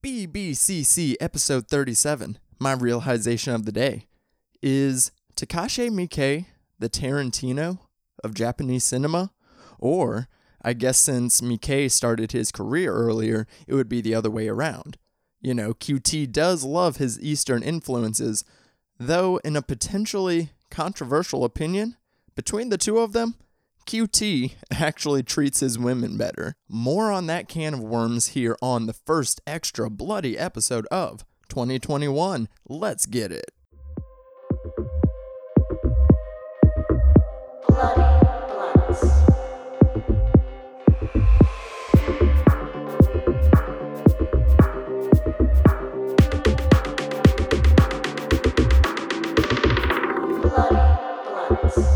BBCC episode 37, my realization of the day, is Takashi Miike the Tarantino of Japanese cinema? Or, I guess since Miike started his career earlier, it would be the other way around. You know, QT does love his Eastern influences, though in a potentially controversial opinion, between the two of them, QT actually treats his women better. More on that can of worms here on the first extra bloody episode of 2021. Let's get it. Bloody Blunts. Bloody Blunts.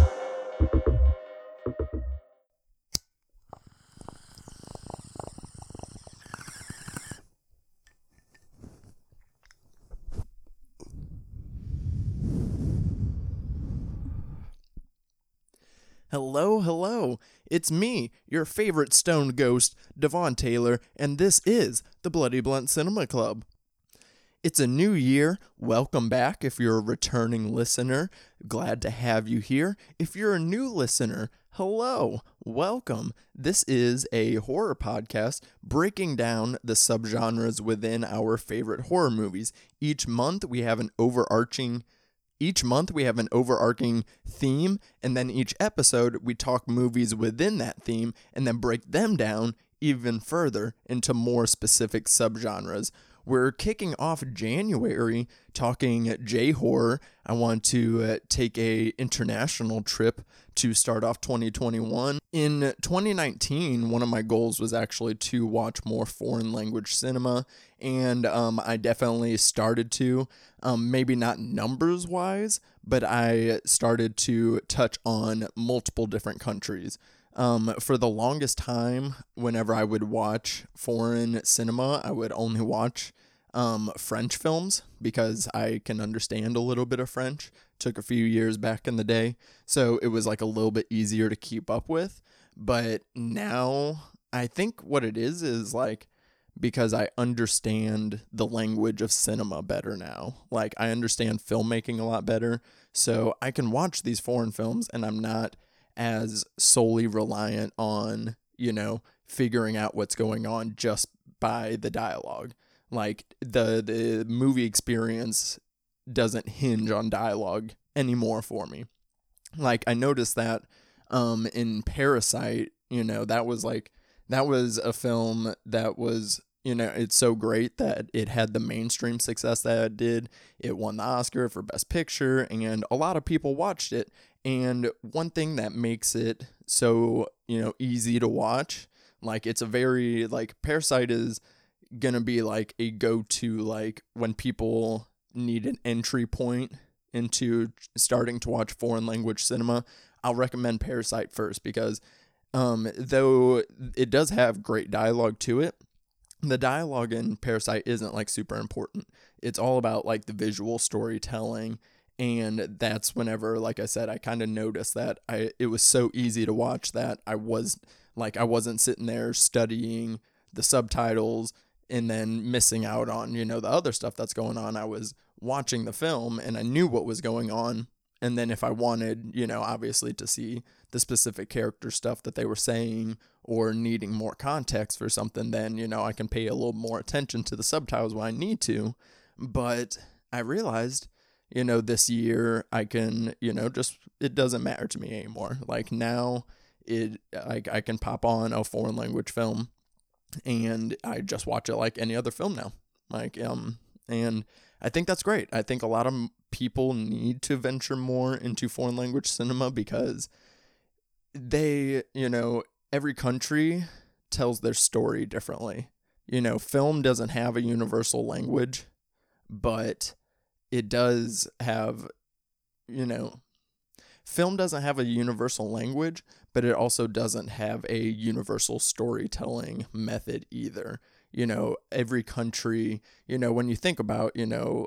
Hello, hello. It's me, your favorite stone ghost, Devon Taylor, and this is the Bloody Blunt Cinema Club. It's a new year. Welcome back if you're a returning listener. Glad to have you here. If you're a new listener, hello, welcome. This is a horror podcast breaking down the subgenres within our favorite horror movies. Each month we have an overarching theme, and then each episode we talk movies within that theme and then break them down even further into more specific subgenres. We're kicking off January talking J-horror. I want to take an international trip to start off 2021. In 2019, one of my goals was actually to watch more foreign language cinema, and I definitely started to, maybe not numbers-wise, but I started to touch on multiple different countries. For the longest time, whenever I would watch foreign cinema, I would only watch French films because I can understand a little bit of French. Took a few years back in the day, so it was like a little bit easier to keep up with. But now I think what it is like because I understand the language of cinema better now. Like I understand filmmaking a lot better, so I can watch these foreign films and I'm not as solely reliant on, you know, figuring out what's going on just by the dialogue. Like the movie experience doesn't hinge on dialogue anymore for me. Like I noticed that in Parasite, you know, that was a film that was, you know, it's so great that it had the mainstream success that it did. It won the Oscar for Best Picture and a lot of people watched it. And one thing that makes it so, you know, easy to watch, like it's a very, like Parasite is going to be like a go-to, like when people need an entry point into starting to watch foreign language cinema, I'll recommend Parasite first because though it does have great dialogue to it, the dialogue in Parasite isn't like super important. It's all about like the visual storytelling. And that's whenever, like I said, I kind of noticed that it was so easy to watch that I wasn't sitting there studying the subtitles and then missing out on, you know, the other stuff that's going on. I was watching the film and I knew what was going on. And then if I wanted, you know, obviously to see the specific character stuff that they were saying or needing more context for something, then, you know, I can pay a little more attention to the subtitles when I need to. But I realized, you know, this year I can, you know, just, it doesn't matter to me anymore. Like now I can pop on a foreign language film and I just watch it like any other film now. Like, and I think that's great. I think a lot of people need to venture more into foreign language cinema because they, you know, every country tells their story differently. You know, film doesn't have a universal language, but it does have, you know, film doesn't have a universal language, but it also doesn't have a universal storytelling method either. You know, every country, you know, when you think about, you know,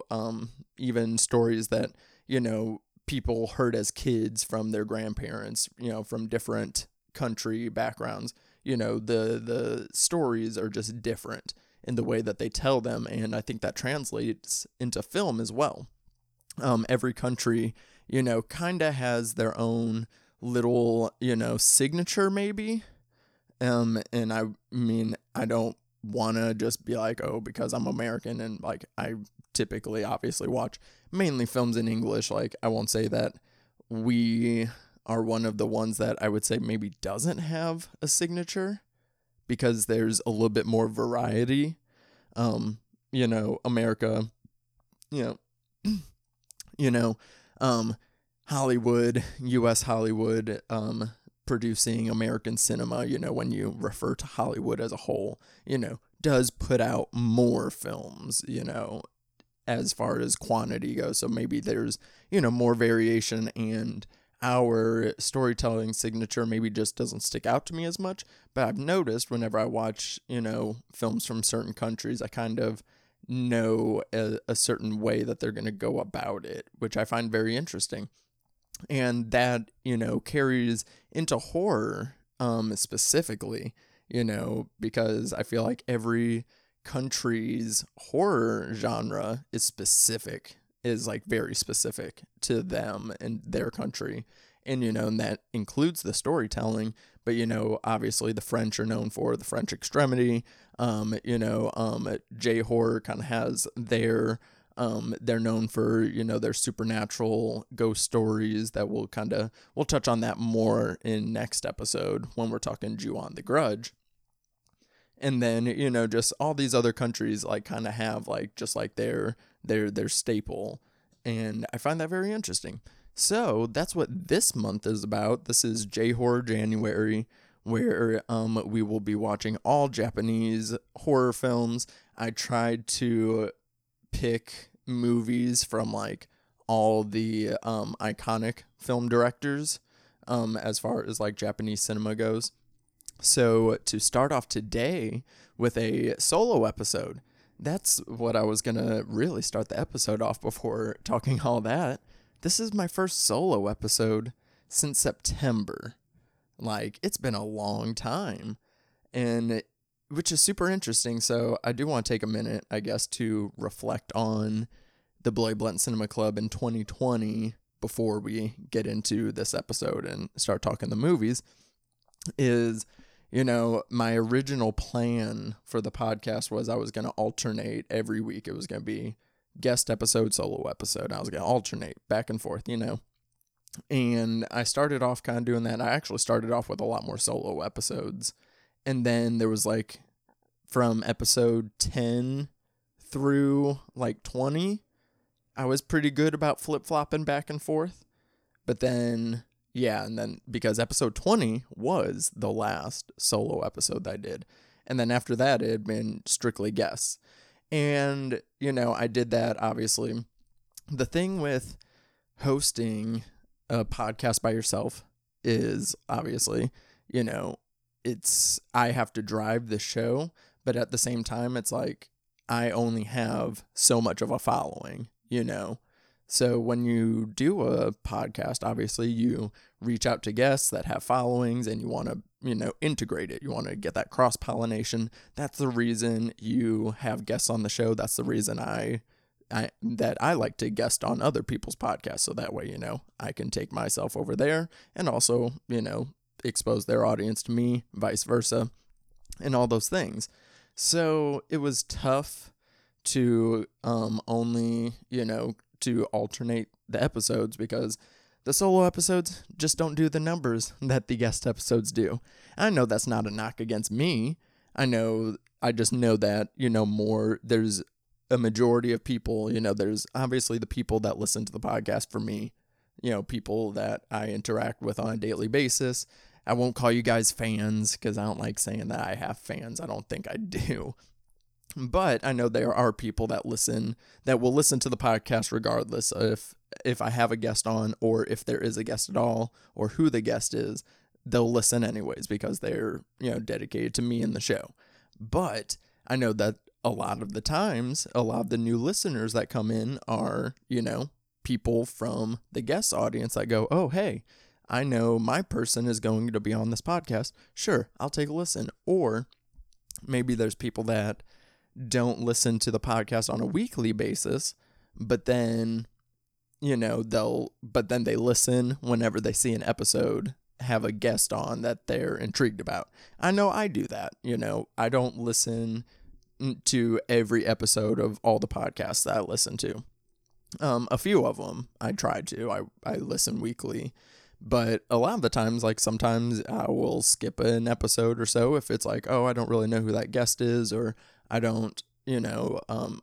even stories that, you know, people heard as kids from their grandparents, you know, from different country backgrounds, you know, the stories are just different. in the way that they tell them, and I think that translates into film as well. Every country, you know, kind of has their own little, you know, signature maybe. And I mean, I don't want to just be like, oh, because I'm American and like I typically obviously watch mainly films in English. Like, I won't say that we are one of the ones that I would say maybe doesn't have a signature, because there's a little bit more variety. You know, America, Hollywood, U.S. Hollywood, producing American cinema, you know, when you refer to Hollywood as a whole, you know, does put out more films, you know, as far as quantity goes. So maybe there's, you know, more variation, and our storytelling signature maybe just doesn't stick out to me as much. But I've noticed whenever I watch, you know, films from certain countries, I kind of know a certain way that they're going to go about it, which I find very interesting. And that, you know, carries into horror, specifically, you know, because I feel like every country's horror genre is specific, is like very specific to them and their country. And, you know, and that includes the storytelling. But, you know, obviously the French are known for the French Extremity. J-horror kind of has their, they're known for, you know, their supernatural ghost stories that we'll touch on that more in next episode when we're talking Ju-On the Grudge. And then, you know, just all these other countries like kind of have like just like their staple. And I find that very interesting. So that's what this month is about. This is J-Horror January, where we will be watching all Japanese horror films. I tried to pick movies from like all the iconic film directors as far as like Japanese cinema goes. So to start off today with a solo episode, that's what I was gonna really start the episode off before talking all that. This is my first solo episode since September. Like, it's been a long time, and which is super interesting. So I do want to take a minute, I guess, to reflect on the Bloody Blunt Cinema Club in 2020 before we get into this episode and start talking the movies. Is, you know, my original plan for the podcast was I was going to alternate every week. It was going to be guest episode, solo episode. I was going to alternate back and forth, you know. And I started off kind of doing that. I actually started off with a lot more solo episodes. And then there was like from episode 10 through like 20, I was pretty good about flip-flopping back and forth. But then, because episode 20 was the last solo episode that I did. And then after that, it had been strictly guests. And, you know, I did that, obviously. The thing with hosting a podcast by yourself is, obviously, you know, I have to drive the show, but at the same time, it's like, I only have so much of a following, you know? So when you do a podcast, obviously you reach out to guests that have followings, and you want to, you know, integrate it. You want to get that cross-pollination. That's the reason you have guests on the show. That's the reason I like to guest on other people's podcasts. So that way, you know, I can take myself over there and also, you know, expose their audience to me, vice versa, and all those things. So it was tough to only, you know, to alternate the episodes, because the solo episodes just don't do the numbers that the guest episodes do. I know that's not a knock against me. I just know that, you know, there's a majority of people, you know, there's obviously the people that listen to the podcast for me, you know, people that I interact with on a daily basis. I won't call you guys fans, because I don't like saying that I have fans. I don't think I do. But I know there are people that listen, that will listen to the podcast regardless of if I have a guest on, or if there is a guest at all, or who the guest is. They'll listen anyways, because they're, you know, dedicated to me and the show. But I know that a lot of the times, a lot of the new listeners that come in are, you know, people from the guest audience that go, oh, hey, I know my person is going to be on this podcast. Sure, I'll take a listen. Or maybe there's people that don't listen to the podcast on a weekly basis, but then, you know, but then they listen whenever they see an episode have a guest on that they're intrigued about. I know I do that, you know. I don't listen to every episode of all the podcasts that I listen to. A few of them I try to. I listen weekly. But a lot of the times, like, sometimes I will skip an episode or so if it's like, oh, I don't really know who that guest is, or I don't, you know,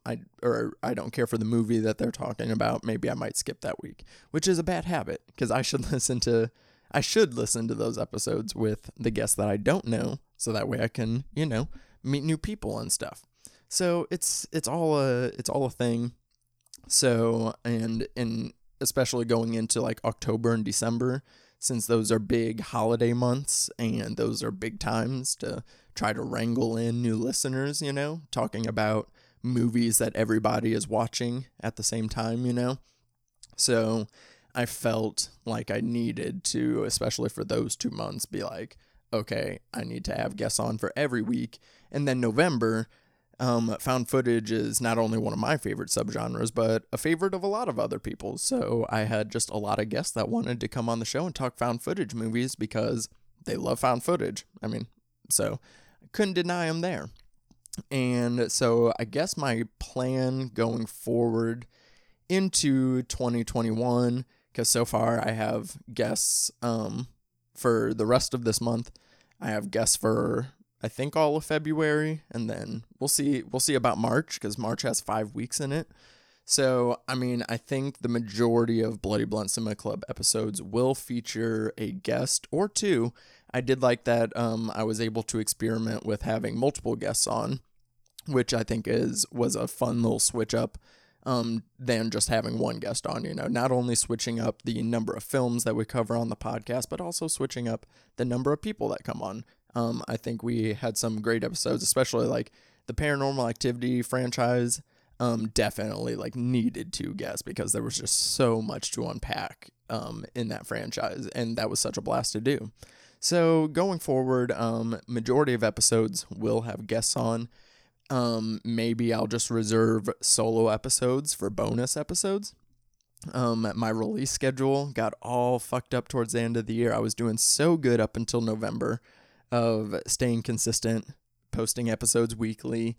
I don't care for the movie that they're talking about. Maybe I might skip that week, which is a bad habit, because I should listen to those episodes with the guests that I don't know, so that way I can, you know, meet new people and stuff. So it's all a thing. So, and especially going into like October and December, since those are big holiday months and those are big times to try to wrangle in new listeners, you know, talking about movies that everybody is watching at the same time, you know. So I felt like I needed to, especially for those 2 months, be like, okay, I need to have guests on for every week. And then November, found footage is not only one of my favorite subgenres, but a favorite of a lot of other people. So I had just a lot of guests that wanted to come on the show and talk found footage movies because they love found footage. I mean, so I couldn't deny them there. And so I guess my plan going forward into 2021, because so far I have guests for the rest of this month. I have guests for, I think, all of February, and then we'll see about March, because March has 5 weeks in it. So, I mean, I think the majority of Bloody Blunt Cinema Club episodes will feature a guest or two. I did like that I was able to experiment with having multiple guests on, which I think was a fun little switch up than just having one guest on, you know. Not only switching up the number of films that we cover on the podcast, but also switching up the number of people that come on. I think we had some great episodes, especially like the Paranormal Activity franchise, definitely like needed two guests because there was just so much to unpack in that franchise, and that was such a blast to do. So going forward, majority of episodes will have guests on. Maybe I'll just reserve solo episodes for bonus episodes. My release schedule got all fucked up towards the end of the year. I was doing so good up until November of staying consistent, posting episodes weekly,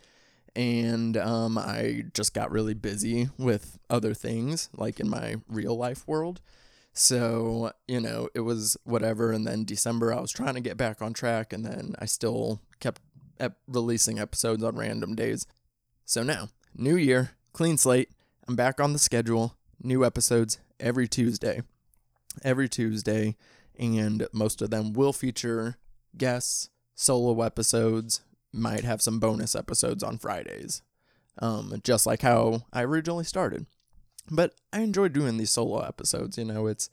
and I just got really busy with other things, like in my real life world. So, you know, it was whatever, and then December I was trying to get back on track, and then I still kept releasing episodes on random days. So now, new year, clean slate, I'm back on the schedule, new episodes every Tuesday, and most of them will feature guests, solo episodes, might have some bonus episodes on Fridays, just like how I originally started. But I enjoy doing these solo episodes, you know. It's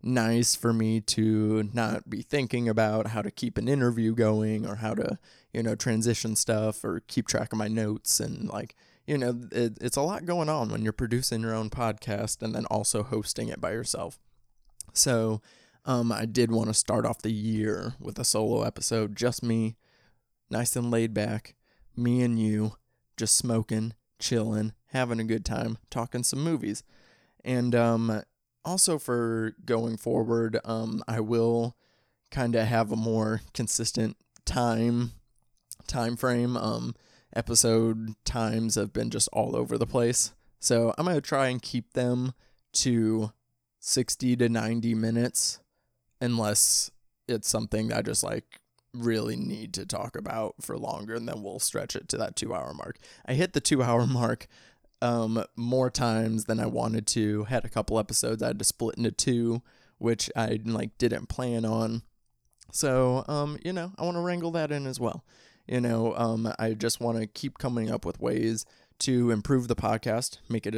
nice for me to not be thinking about how to keep an interview going or how to, you know, transition stuff or keep track of my notes, and like, you know, it's a lot going on when you're producing your own podcast and then also hosting it by yourself. So I did want to start off the year with a solo episode, just me, nice and laid back, me and you, just smoking, chilling, having a good time, talking some movies. And also for going forward, I will kind of have a more consistent time frame. Episode times have been just all over the place, so I'm going to try and keep them to 60 to 90 minutes. Unless it's something I just, like, really need to talk about for longer, and then we'll stretch it to that 2 hour mark. I hit the 2 hour mark more times than I wanted to. Had a couple episodes I had to split into two, which I, like, didn't plan on. So, you know, I want to wrangle that in as well. You know, I just want to keep coming up with ways to improve the podcast, make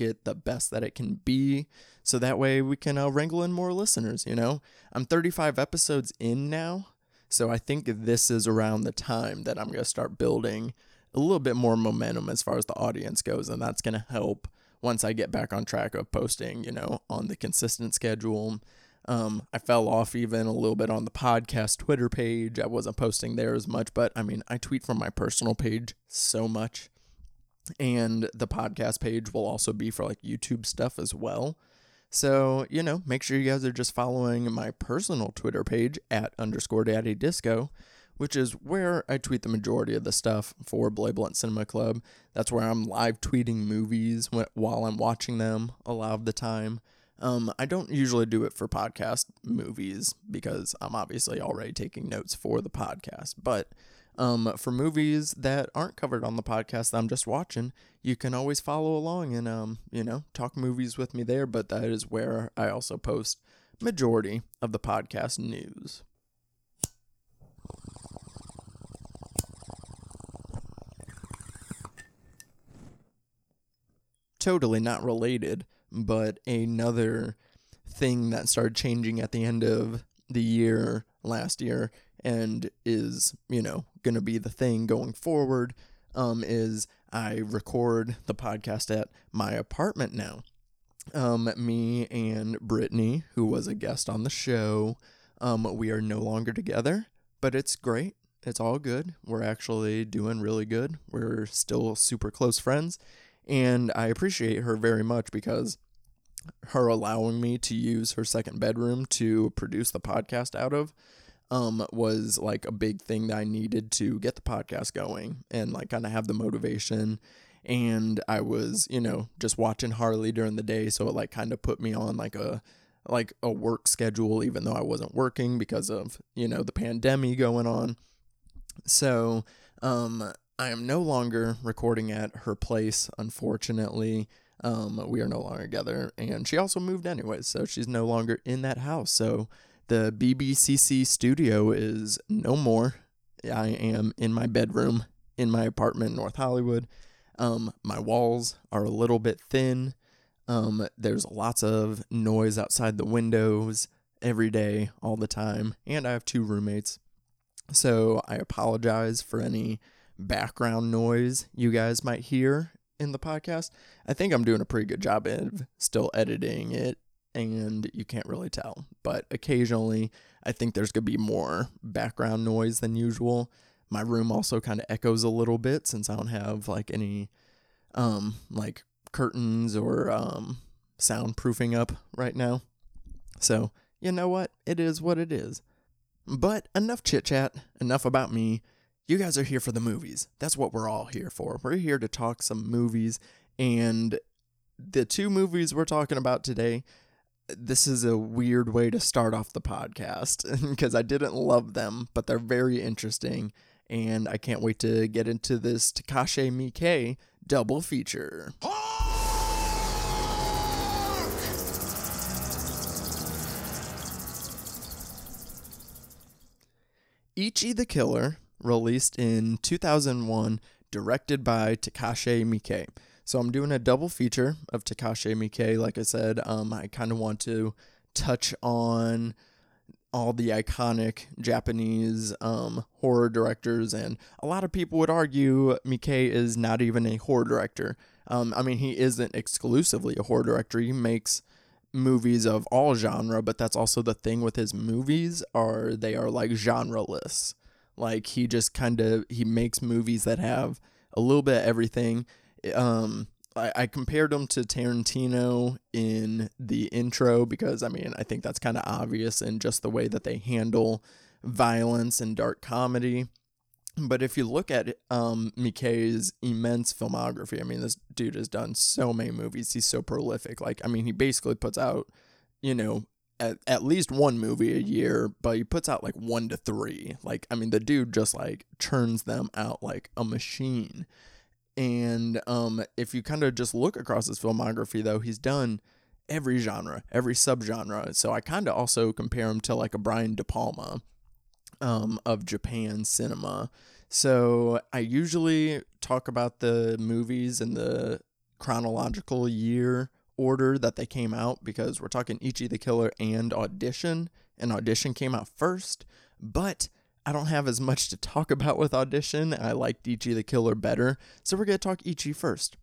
it the best that it can be, so that way we can wrangle in more listeners, you know. I'm 35 episodes in now, so I think this is around the time that I'm going to start building a little bit more momentum as far as the audience goes, and that's going to help once I get back on track of posting, you know, on the consistent schedule, I fell off even a little bit on the podcast Twitter page. I wasn't posting there as much, but I mean, I tweet from my personal page so much. And the podcast page will also be for like YouTube stuff as well. So, you know, make sure you guys are just following my personal Twitter page @_DaddyDisco, which is where I tweet the majority of the stuff for Bloody Blunt Cinema Club. That's where I'm live tweeting movies while I'm watching them a lot of the time. I don't usually do it for podcast movies because I'm obviously already taking notes for the podcast, but for movies that aren't covered on the podcast that I'm just watching, you can always follow along and, you know, talk movies with me there, but that is where I also post majority of the podcast news. Totally not related, but another thing that started changing at the end of the year last year and is, you know, going to be the thing going forward, is I record the podcast at my apartment now. Me and Brittany, who was a guest on the show, we are no longer together, but it's great. It's all good. We're actually doing really good. We're still super close friends, and I appreciate her very much because her allowing me to use her second bedroom to produce the podcast out of was like a big thing that I needed to get the podcast going and like kind of have the motivation. And I was, you know, just watching Harley during the day, so it like kind of put me on like a work schedule, even though I wasn't working because of, you know, the pandemic going on. So I am no longer recording at her place, unfortunately. We are no longer together, and she also moved anyway, so she's no longer in that house. So the BBCC studio is no more. I am in my bedroom in my apartment in North Hollywood. My walls are a little bit thin. There's lots of noise outside the windows every day, all the time, and I have two roommates. So I apologize for any background noise you guys might hear in the podcast. I think I'm doing a pretty good job of still editing it, and you can't really tell, but occasionally I think there's going to be more background noise than usual. My room also kind of echoes a little bit since I don't have like any like curtains or soundproofing up right now. So, you know what? It is what it is. But enough chit chat, enough about me. You guys are here for the movies. That's what we're all here for. We're here to talk some movies, and the two movies we're talking about today, this is a weird way to start off the podcast because I didn't love them, but they're very interesting, and I can't wait to get into this Takashi Miike double feature. Ichi the Killer, released in 2001, directed by Takashi Miike. So I'm doing a double feature of Takashi Miike. Like I said, I kind of want to touch on all the iconic Japanese horror directors, and a lot of people would argue Miike is not even a horror director. I mean, he isn't exclusively a horror director. He makes movies of all genre, but that's also the thing with his movies, are they are like genreless. Like, he just kind of, he makes movies that have a little bit of everything. I compared him to Tarantino in the intro because, I mean, I think that's kind of obvious in just the way that they handle violence and dark comedy. But if you look at Miike's immense filmography, I mean, this dude has done so many movies. He's so prolific. Like, I mean, he basically puts out, you know, at least one movie a year, but he puts out like 1 to 3. Like, I mean, the dude just like churns them out like a machine. And if you kind of just look across his filmography, though, he's done every genre, every subgenre. So I kind of also compare him to like a Brian De Palma of Japan cinema. So I usually talk about the movies in the chronological year order that they came out because we're talking Ichi the Killer and Audition, and Audition came out first, but I don't have as much to talk about with Audition. I liked Ichi the Killer better, so we're going to talk Ichi first.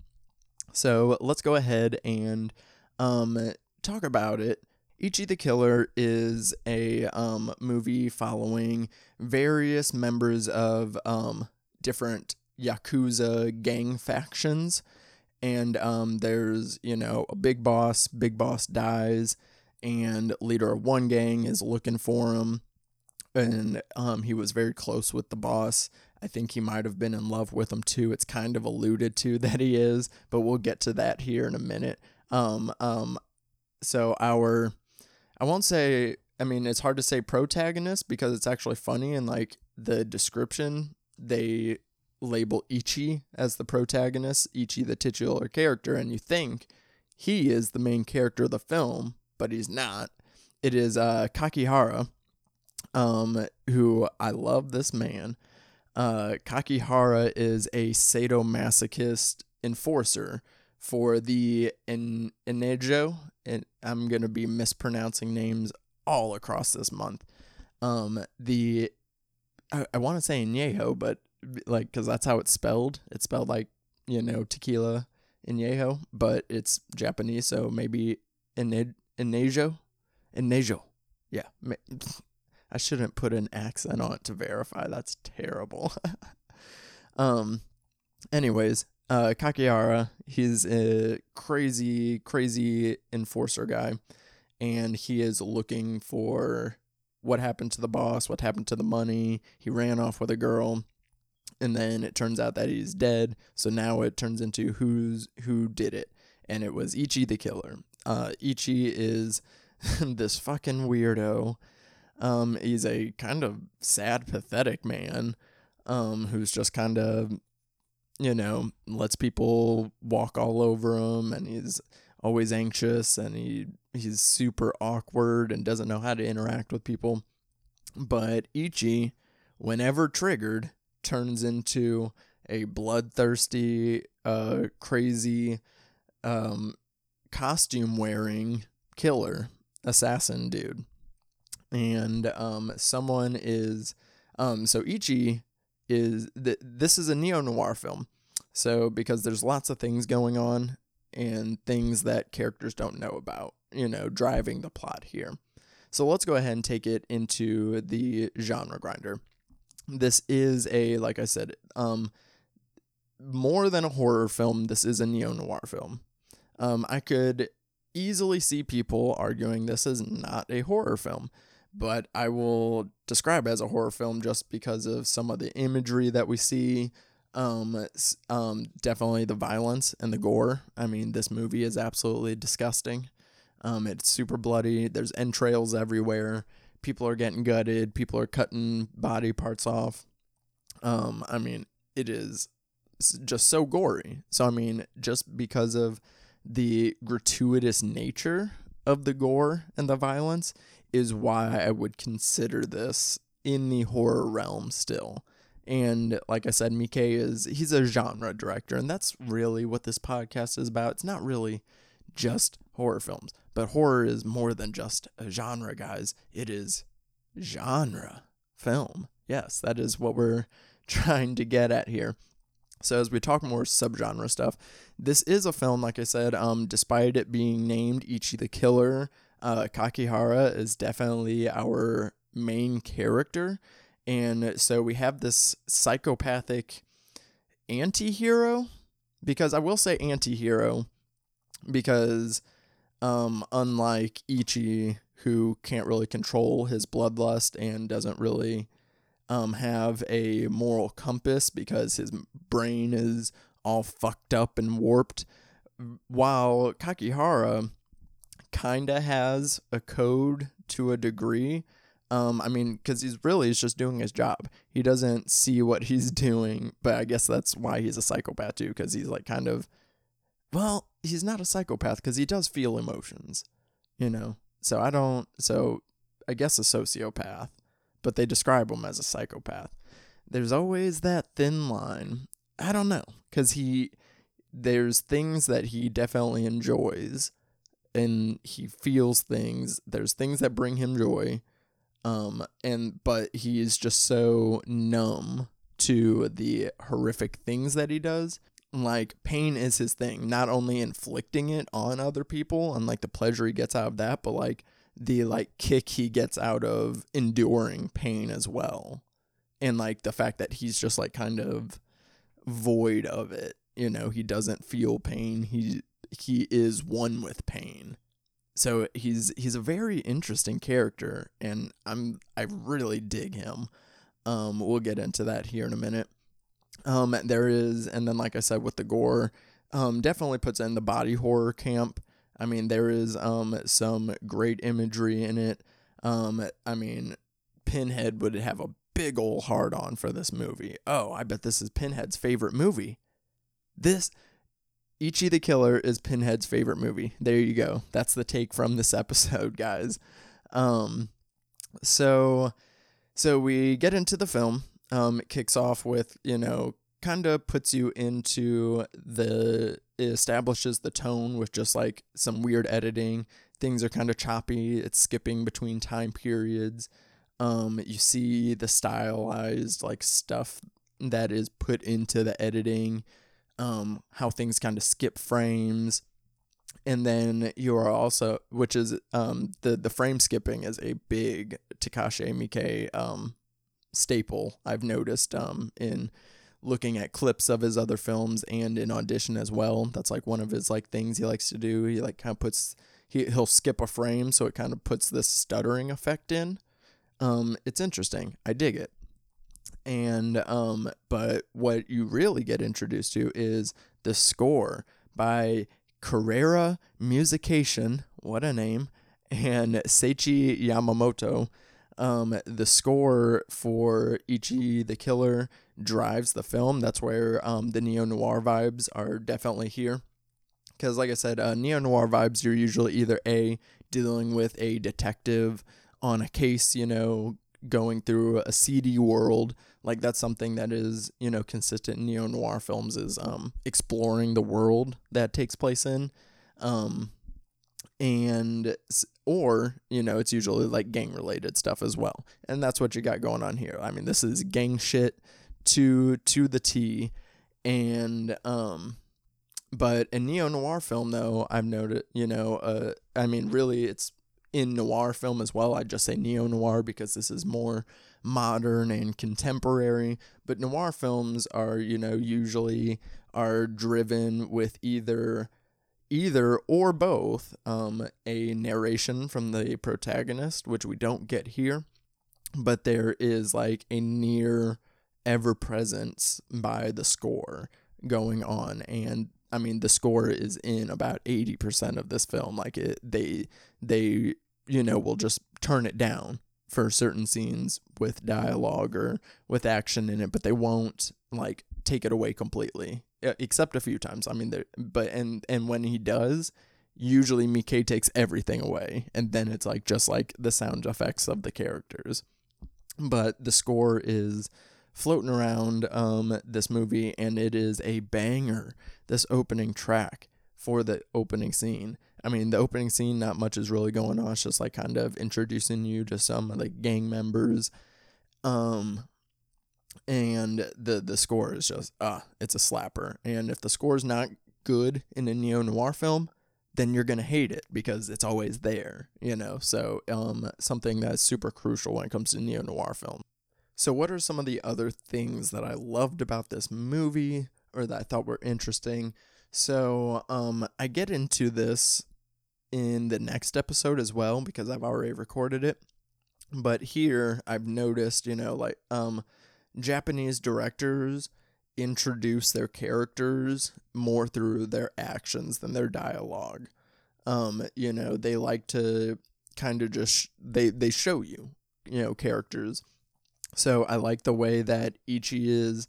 So let's go ahead and talk about it. Ichi the Killer is a movie following various members of different Yakuza gang factions. And there's, you know, a big boss dies, and leader of one gang is looking for him. And he was very close with the boss. I think he might have been in love with him too. It's kind of alluded to that he is, but we'll get to that here in a minute. So I won't say, I mean, it's hard to say protagonist because it's actually funny, and like the description, they label Ichi as the protagonist, Ichi the titular character, and you think he is the main character of the film, but he's not. It is Kakihara, who I love this man. Kakihara is a sadomasochist enforcer for the Inejo, and I'm going to be mispronouncing names all across this month. I want to say Inejo, but like, because that's how it's spelled. It's spelled like, you know, tequila Inejo, but it's Japanese, so maybe Inejo. Inejo. Yeah. I shouldn't put an accent on it to verify. That's terrible. Anyways, Kakihara, he's a crazy, crazy enforcer guy, and he is looking for what happened to the boss, what happened to the money. He ran off with a girl, and then it turns out that he's dead. So now it turns into who did it, and it was Ichi the Killer. Ichi is this fucking weirdo. He's a kind of sad, pathetic man, who's just kind of, you know, lets people walk all over him, and he's always anxious, and he's super awkward and doesn't know how to interact with people. But Ichi, whenever triggered, turns into a bloodthirsty, crazy, costume-wearing killer, assassin dude. And someone is, so Ichi is, this is a neo-noir film, so because there's lots of things going on and things that characters don't know about, you know, driving the plot here. So let's go ahead and take it into the genre grinder. This is a, like I said, more than a horror film, this is a neo-noir film. I could easily see people arguing this is not a horror film, but I will describe it as a horror film just because of some of the imagery that we see. Definitely the violence and the gore. I mean, this movie is absolutely disgusting. It's super bloody. There's entrails everywhere. People are getting gutted. People are cutting body parts off. I mean, it is just so gory. So, I mean, just because of the gratuitous nature of the gore and the violence is why I would consider this in the horror realm still. And like I said, Miike he's a genre director, and that's really what this podcast is about. It's not really just horror films, but horror is more than just a genre, guys. It is genre film. Yes, that is what we're trying to get at here. So as we talk more subgenre stuff, this is a film, like I said, despite it being named Ichi the Killer, Kakihara is definitely our main character. And so we have this psychopathic anti-hero, because I will say anti-hero, because unlike Ichi, who can't really control his bloodlust and doesn't really have a moral compass because his brain is all fucked up and warped, while Kakihara kind of has a code to a degree. I mean, because he's just doing his job. He doesn't see what he's doing, but I guess that's why he's a psychopath too, because he's like kind of, well, he's not a psychopath because he does feel emotions, you know? So I guess a sociopath, but they describe him as a psychopath. There's always that thin line. I don't know, because there's things that he definitely enjoys, and he feels things. There's things that bring him joy, but he is just so numb to the horrific things that he does. Like, pain is his thing, not only inflicting it on other people and like the pleasure he gets out of that, but like the like kick he gets out of enduring pain as well. And like the fact that he's just like kind of void of it, you know, he doesn't feel pain. He is one with pain. So he's a very interesting character, and I really dig him. We'll get into that here in a minute. And then like I said with the gore, definitely puts in the body horror camp. I mean, there is some great imagery in it. I mean, Pinhead would have a big old hard on for this movie. Oh, I bet this is Pinhead's favorite movie. Ichi the Killer is Pinhead's favorite movie. There you go. That's the take from this episode, guys. So we get into the film. It kicks off with, you know, kind of puts you into it establishes the tone with just like some weird editing. Things are kind of choppy. It's skipping between time periods. You see the stylized like stuff that is put into the editing, how things kind of skip frames. And then you are also, which is, the frame skipping is a big Takashi Miike, staple I've noticed, in looking at clips of his other films and in Audition as well. That's like one of his like things he likes to do. He like kind of puts, he'll skip a frame. So it kind of puts this stuttering effect in. It's interesting. I dig it. And, but what you really get introduced to is the score by Carrera Musication. What a name. And Seichi Yamamoto. The score for Ichi the Killer drives the film. That's where the neo-noir vibes are definitely here. Because like I said, neo-noir vibes, you're usually either A, dealing with a detective on a case, you know, going through a seedy world. Like that's something that is, you know, consistent in neo-noir films is exploring the world that takes place in. Or, you know, it's usually like gang related stuff as well. And that's what you got going on here. I mean, this is gang shit to the T. And, but a neo-noir film though, I've noted, you know, I mean, really it's in noir film as well. I just say neo-noir because this is more modern and contemporary, but noir films are, you know, usually are driven with either or both, a narration from the protagonist, which we don't get here, but there is like a near ever presence by the score going on. And I mean, the score is in about 80% of this film. Like they, you know, will just turn it down for certain scenes with dialogue or with action in it, but they won't like take it away completely. Except a few times. I mean, and when he does, usually Miike takes everything away, and then it's like just like the sound effects of the characters. But the score is floating around this movie, and it is a banger. This opening track for the opening scene. I mean, the opening scene, not much is really going on. It's just like kind of introducing you to some of the gang members. And the score is just, it's a slapper. And if the score is not good in a neo-noir film, then you're going to hate it because it's always there, you know? So something that's super crucial when it comes to neo-noir film. So what are some of the other things that I loved about this movie or that I thought were interesting? So I get into this in the next episode as well because I've already recorded it. But here I've noticed, you know, like... Japanese directors introduce their characters more through their actions than their dialogue. You know, they like to kind of just, they show you, you know, characters. So I like the way that Ichi is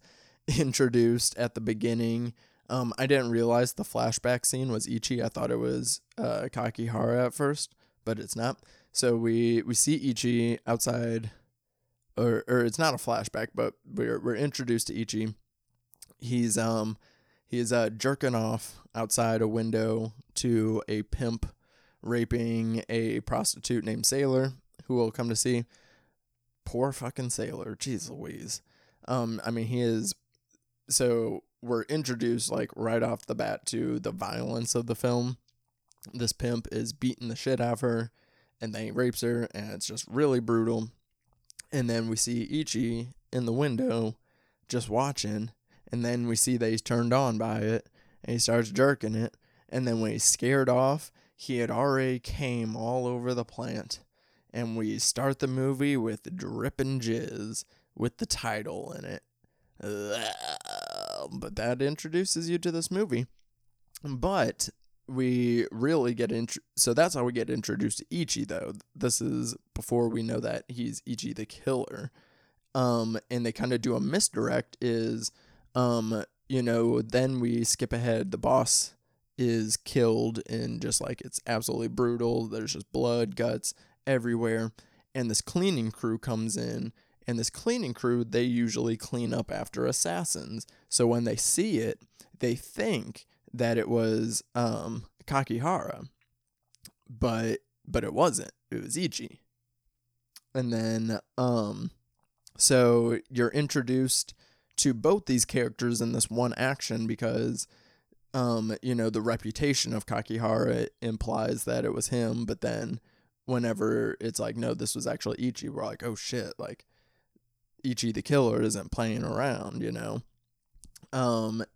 introduced at the beginning. I didn't realize the flashback scene was Ichi. I thought it was Kakihara at first, but it's not. So we see Ichi outside... Or it's not a flashback, but we're introduced to Ichi. He's jerking off outside a window to a pimp raping a prostitute named Sailor, who will come to see. Poor fucking Sailor, jeez Louise. I mean, he is. So we're introduced like right off the bat to the violence of the film. This pimp is beating the shit out of her. and then he rapes her, and it's just really brutal. And then we see Ichi in the window just watching, and then we see that he's turned on by it, and he starts jerking it, and then when he's scared off, he had already came all over the plant. And we start the movie with dripping jizz with the title in it. But that introduces you to this movie. But we really get so that's how we get introduced to Ichi, though. This is before we know that he's Ichi the Killer. And they kind of do a misdirect is, then we skip ahead. The boss is killed, and just like it's absolutely brutal. There's just blood, guts everywhere, and this cleaning crew comes in, and this cleaning crew, they usually clean up after assassins, so when they see it, they think that it was Kakihara, but it wasn't, it was Ichi. And then so you're introduced to both these characters in this one action, because the reputation of Kakihara implies that it was him, but then whenever it's like, no, this was actually Ichi, we're like, oh shit, like, Ichi the Killer isn't playing around,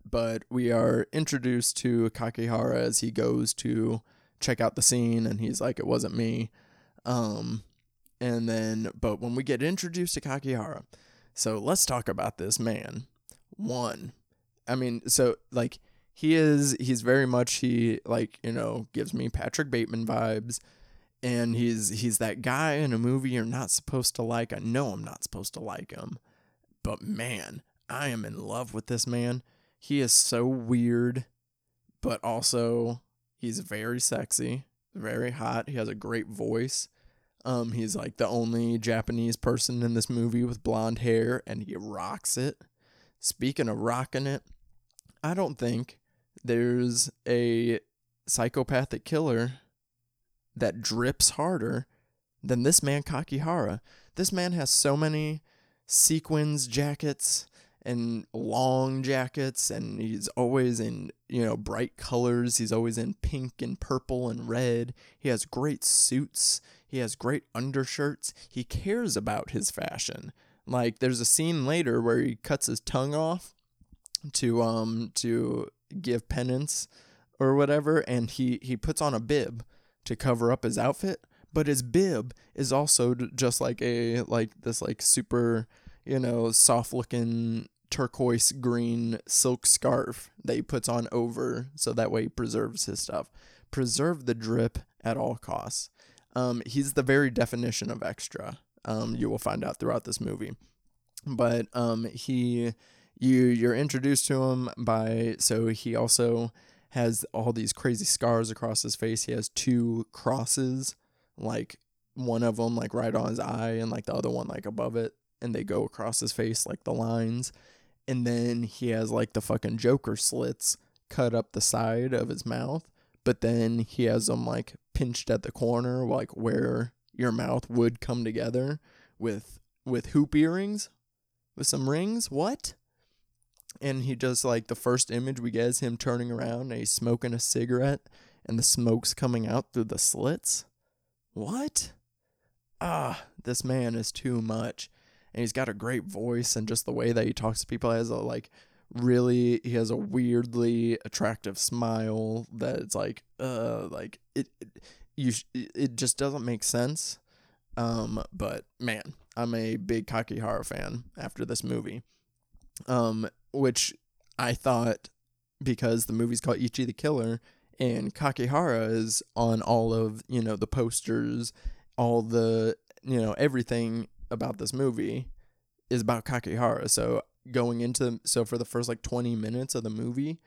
But we are introduced to Kakihara as he goes to check out the scene, and he's like, it wasn't me. But when we get introduced to Kakihara, so let's talk about this man. He's very much, gives me Patrick Bateman vibes. And he's that guy in a movie you're not supposed to like. I know I'm not supposed to like him, but man, I am in love with this man. He is so weird, but also he's very sexy, very hot. He has a great voice. He's like the only Japanese person in this movie with blonde hair, and he rocks it. Speaking of rocking it, I don't think there's a psychopathic killer that drips harder than this man Kakihara. This man has so many sequins jackets and long jackets, and he's always in, bright colors. He's always in pink and purple and red. He has great suits. He has great undershirts. He cares about his fashion. Like, there's a scene later where he cuts his tongue off to give penance or whatever, and he puts on a bib to cover up his outfit, but his bib is also just like this super, soft looking turquoise green silk scarf that he puts on over, so that way he preserves his stuff. Preserve the drip at all costs. He's the very definition of extra. You will find out throughout this movie. But you're introduced to him so he also has all these crazy scars across his face. He has two crosses, like one of them like right on his eye, and like the other one like above it, and they go across his face like the lines. And then he has like the fucking Joker slits cut up the side of his mouth, but then he has them like pinched at the corner, like where your mouth would come together with hoop earrings, with some rings. What? And he just, like, the first image we get is him turning around, and he's smoking a cigarette, and the smoke's coming out through the slits. What? This man is too much. And he's got a great voice, and just the way that he talks to people, he has a weirdly attractive smile that it's like, it just doesn't make sense. But, man, I'm a big Kakihara fan after this movie. Which I thought, because the movie's called Ichi the Killer, and Kakihara is on all of, the posters, all the, everything about this movie is about Kakihara. So for the first, 20 minutes of the movie,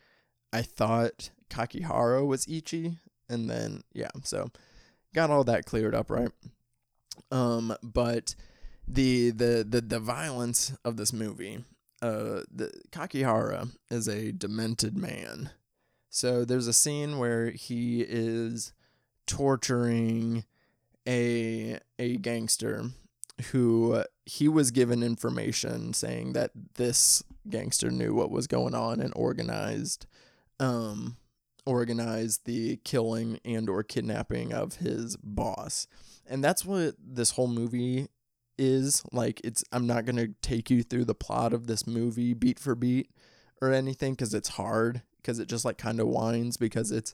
I thought Kakihara was Ichi, and then, so got all that cleared up, right? But the violence of this movie... Kakihara is a demented man. So there's a scene where he is torturing a gangster who he was given information saying that this gangster knew what was going on and organized organize the killing and or kidnapping of his boss. And that's what this whole movie is. Like, it's, I'm not going to take you through the plot of this movie beat for beat or anything, because it's hard, because it just like kind of whines, because it's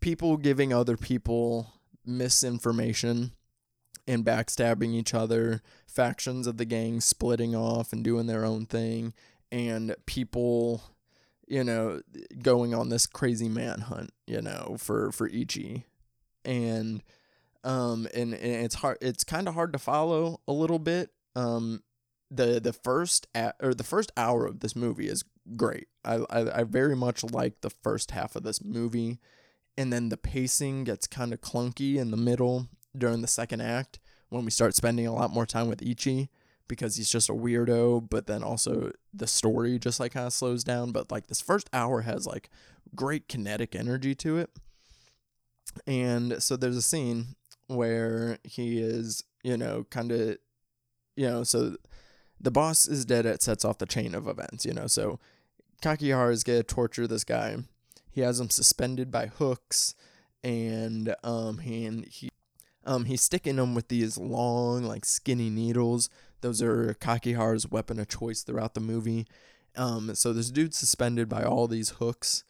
people giving other people misinformation and backstabbing each other, factions of the gang splitting off and doing their own thing, and people, you know, going on this crazy manhunt, you know, for Ichi. And it's hard, it's kind of hard to follow a little bit. The first hour of this movie is great. I very much like the first half of this movie, and then the pacing gets kind of clunky in the middle during the second act when we start spending a lot more time with Ichi, because he's just a weirdo, but then also the story just like kind of slows down. But like this first hour has like great kinetic energy to it. And so there's a scene where he is, you know, kind of, you know, so the boss is dead. It sets off the chain of events, you know. So Kakihara is going to torture this guy. He has him suspended by hooks, and he's sticking him with these long, like, skinny needles. Those are Kakihara's weapon of choice throughout the movie. So this dude's suspended by all these hooks,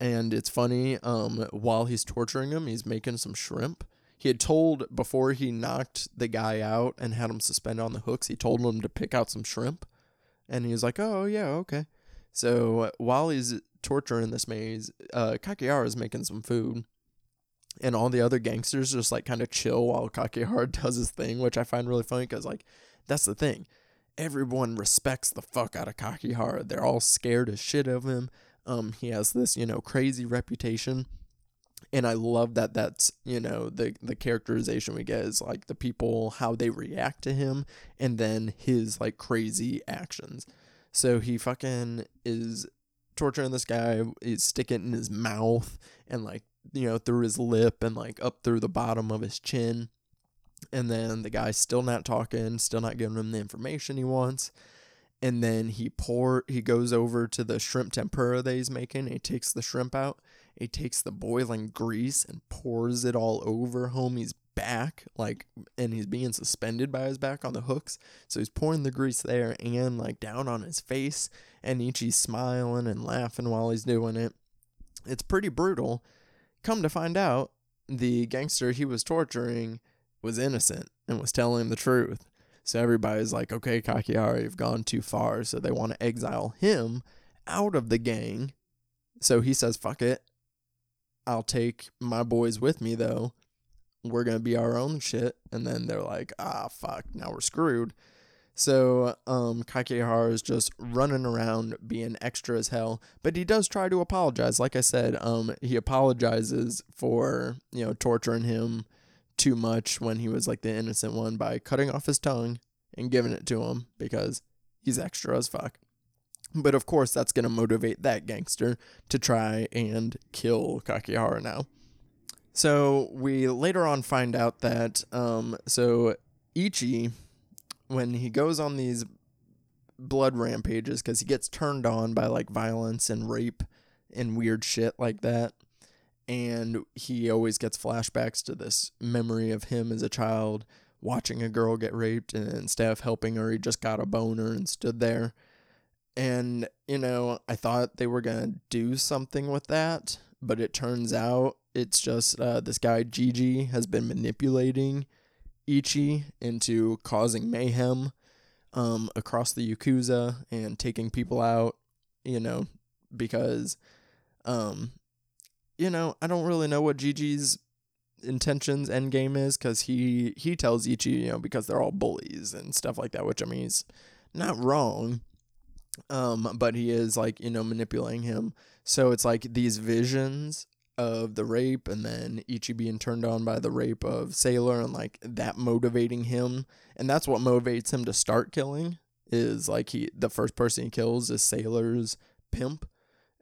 and it's funny. While he's torturing him, he's making some shrimp. He had told, before he knocked the guy out and had him suspended on the hooks, he told him to pick out some shrimp. And he was like, oh, yeah, okay. So while he's torturing this maze, Kakihara is making some food. And all the other gangsters just, like, kind of chill while Kakihara does his thing, which I find really funny because, like, that's the thing. Everyone respects the fuck out of Kakihara. They're all scared as shit of him. He has this, you know, crazy reputation. And I love that that's, you know, the characterization we get is, like, the people, how they react to him, and then his, like, crazy actions. So he fucking is torturing this guy, he's sticking it in his mouth, and, like, you know, through his lip and, like, up through the bottom of his chin. And then the guy's still not talking, still not giving him the information he wants. And then he goes over to the shrimp tempura that he's making, and he takes the shrimp out. He takes the boiling grease and pours it all over homie's back, like, and he's being suspended by his back on the hooks. So he's pouring the grease there and, like, down on his face, and Ichi's smiling and laughing while he's doing it. It's pretty brutal. Come to find out, the gangster he was torturing was innocent and was telling the truth. So everybody's like, okay, Kakihara, you've gone too far. So they want to exile him out of the gang. So he says, fuck it. I'll take my boys with me, though. We're going to be our own shit. And then they're like, ah, fuck, now we're screwed. So Kakihara is just running around being extra as hell, but he does try to apologize. Like I said, he apologizes for, you know, torturing him too much when he was like the innocent one by cutting off his tongue and giving it to him because he's extra as fuck. But of course, that's going to motivate that gangster to try and kill Kakihara now. So we later on find out that Ichi, when he goes on these blood rampages, because he gets turned on by, like, violence and rape and weird shit like that, and he always gets flashbacks to this memory of him as a child watching a girl get raped, and instead of helping her, he just got a boner and stood there. And, you know, I thought they were going to do something with that, but it turns out it's just this guy Gigi has been manipulating Ichi into causing mayhem across the Yakuza and taking people out, you know, because, you know, I don't really know what Gigi's intentions endgame is, because he tells Ichi, you know, because they're all bullies and stuff like that, which, I mean, he's not wrong, but he is, like, you know, manipulating him. So it's like these visions of the rape, and then Ichi being turned on by the rape of Sailor, and, like, that motivating him, and that's what motivates him to start killing, is, like, the first person he kills is Sailor's pimp,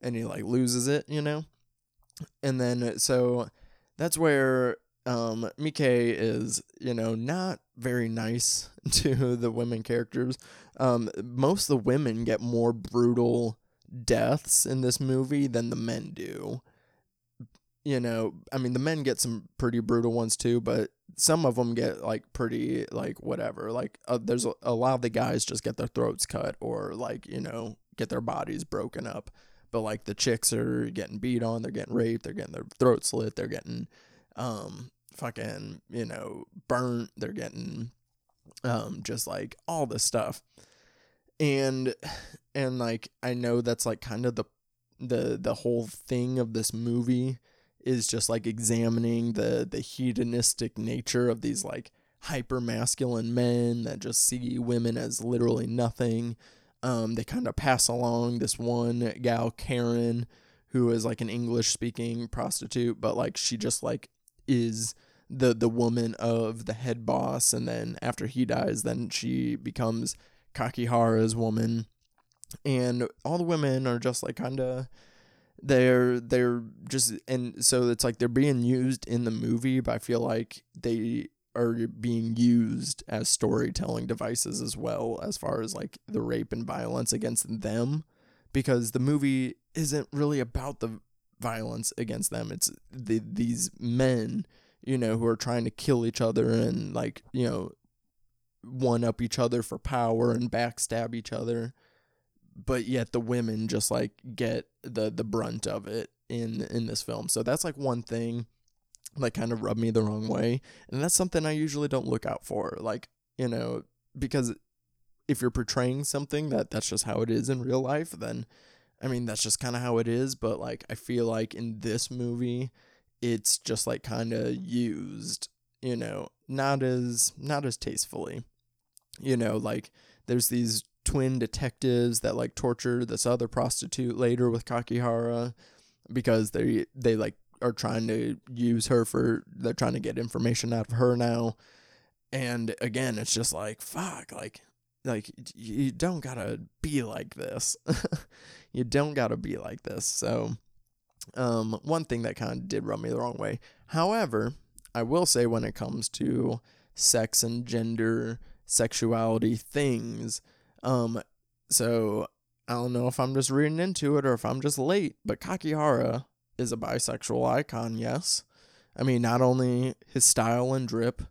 and he, like, loses it, you know. And then so that's where Miike is, you know, not very nice to the women characters. Most of the women get more brutal deaths in this movie than the men do. you know, I mean, the men get some pretty brutal ones too, but some of them get like pretty like whatever. Like there's a lot of the guys just get their throats cut or like, you know, get their bodies broken up. But like the chicks are getting beat on, they're getting raped, they're getting their throats slit, they're getting fucking, you know, burnt, they're getting just like all this stuff. And like I know that's like kind of the whole thing of this movie is just like examining the hedonistic nature of these like hyper masculine men that just see women as literally nothing. They kind of pass along this one gal, Karen, who is like an English speaking prostitute, but like she just like is the woman of the head boss. And then after he dies, then she becomes Kakihara's woman. And all the women are just like kind of they're just, and so it's like they're being used in the movie, but I feel like they are being used as storytelling devices as well, as far as like the rape and violence against them, because the movie isn't really about the violence against them. It's these men, you know, who are trying to kill each other and like, you know, one up each other for power and backstab each other. But yet the women just like get the brunt of it in this film. So that's like one thing that kind of rubbed me the wrong way. And that's something I usually don't look out for. Like, you know, because if you're portraying something that's just how it is in real life, then, I mean, that's just kind of how it is. But like, I feel like in this movie, it's just like kind of used, you know, not as tastefully, you know, like there's these twin detectives that like torture this other prostitute later with Kakihara because they like are trying to use her for, they're trying to get information out of her now. And again, it's just like, fuck, like you don't gotta be like this. You don't gotta be like this. So, one thing that kind of did rub me the wrong way. However, I will say when it comes to sex and gender, sexuality things, so I don't know if I'm just reading into it or if I'm just late, but Kakihara is a bisexual icon, yes. I mean, not only his style and drip,